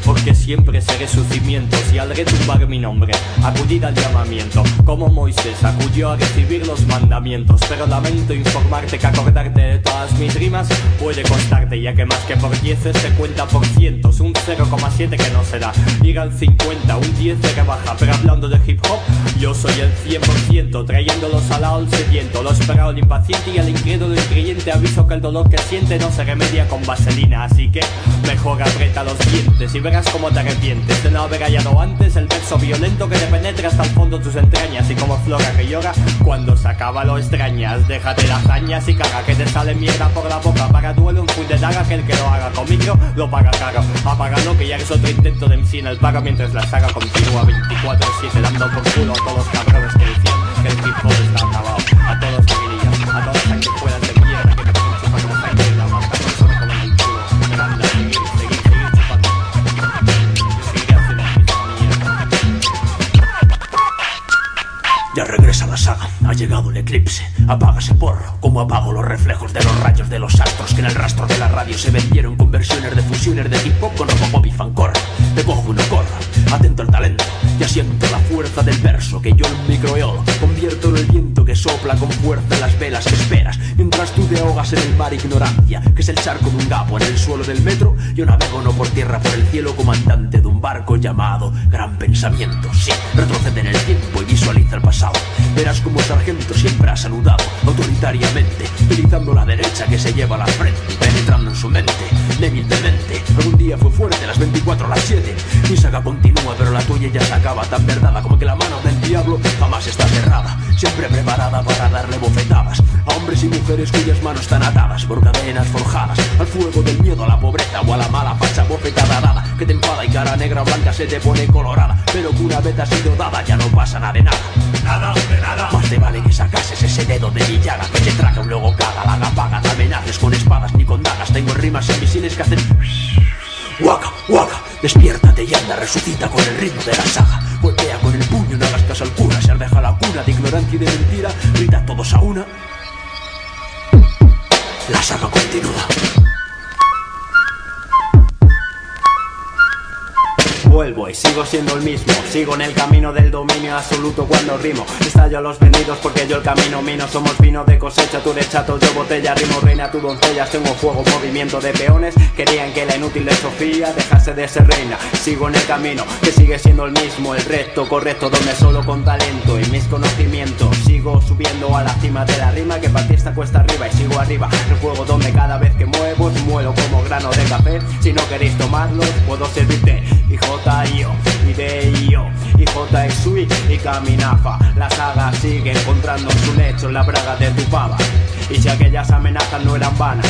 porque siempre seré sus cimientos, y al retumbar mi nombre, acudir al llamamiento, como Moisés acudió a recibir los mandamientos. Pero lamento informarte que acordarte de todas mis rimas puede costarte, ya que más que por dieces se cuenta por cientos, un 0,7 que no se da, ir al 50, un 10 de rebaja. Pero hablando de hip hop, yo soy el 100%, trayéndolos al lado el sediento, lo esperado el impaciente y al incrédulo el creyente. Aviso que el dolor que siente no se remedia con vaselina, así que mejor aprieta los dientes y verás cómo te arrepientes de no haber hallado antes el verso violento que te penetra hasta el fondo de tus entrañas, y como flora que llora cuando se acaba lo extrañas. Déjate las hazañas y caga que te sale mierda por la boca, para duelo un full de daga, que el que lo haga con micro lo paga caro. Apágalo que ya es otro intento de MC en el pago, mientras la saga continúa 24/7 dando por culo a todos los cabrones que decían que el hip hop está acabado, a todos que mirían, a todas las que puedan de mierda que me escuchen para que me saquen de la mata, por eso me comen el culo, me van a seguir chupando, yo seguiré haciendo la misma mierda. Ya regresa la saga, ha llegado el eclipse, apaga ese porro, como apago los reflejos de los rayos de los astros que en el rastro de la radio se vendieron con versiones de fusiones de hip hop con Robo Bobby Fancor, te cojo una corra. atento al talento. Ya siento la fuerza del verso que yo microeo. Convierto en el viento que sopla con fuerza las velas que esperas, mientras tú te ahogas en el mar ignorancia, que es el charco de un gapo en el suelo del metro. Yo navego no por tierra, por el cielo, comandante de un barco llamado Gran Pensamiento. Sí, retrocede en el tiempo y visualiza el pasado. Verás como sargento siempre ha saludado autoritariamente, utilizando la derecha que se lleva a la frente, penetrando en su mente, débil de mente. Algún día fue fuerte, las 24 a las 7. Mi saga continúa, pero la tuya ya se acaba, tan verdada como que la mano del diablo jamás está cerrada, siempre preparada para darle bofetadas a hombres y mujeres cuyas manos están atadas por cadenas forjadas al fuego del miedo, a la pobreza o a la mala facha. Bofetada dada que te enfada y cara negra o blanca se te pone colorada, pero que una vez ha sido dada ya no pasa nada de nada. Nada de nada. Más te vale que sacases ese dedo de mi llaga, que te traga un luego caga, la gapaga. No amenaces con espadas ni con dagas, tengo rimas y misiles que hacen guaca, guaca. Despiértate y anda, resucita con el ritmo de la saga. Golpea con el puño, no hagas caso al cura, se ardeja la cuna de ignorancia y de mentira. Grita todos a una, la saga continúa. Vuelvo y sigo siendo el mismo, sigo en el camino del dominio absoluto cuando rimo. Estallo a los vendidos porque yo el camino mino. Somos vino de cosecha, tú de chato, yo botella. Rimo reina, tú doncellas, tengo fuego, movimiento de peones. Querían que la inútil de Sofía dejase de ser reina. Sigo en el camino que sigue siendo el mismo, el recto, correcto, donde solo con talento y mis conocimientos sigo subiendo a la cima de la rima, que partí esta cuesta arriba y sigo arriba. El juego donde cada vez que muevo muelo como grano de café. Si no queréis tomarlo, puedo servirte. Hijo J.I.O. y D.I.O. y J.E.S.U.I. y Caminafa. La saga sigue encontrando en su lecho la braga de tu pava. Y si aquellas amenazas no eran vanas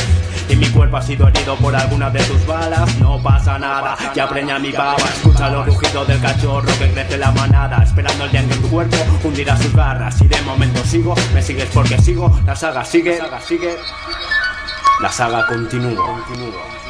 y mi cuerpo ha sido herido por algunas de tus balas, no pasa nada, ya preña mi baba. Escucha los rugidos del cachorro que crece la manada, esperando el día en que tu cuerpo hundirá sus garras. Y de momento sigo, me sigues porque sigo. La saga sigue, la saga continúa.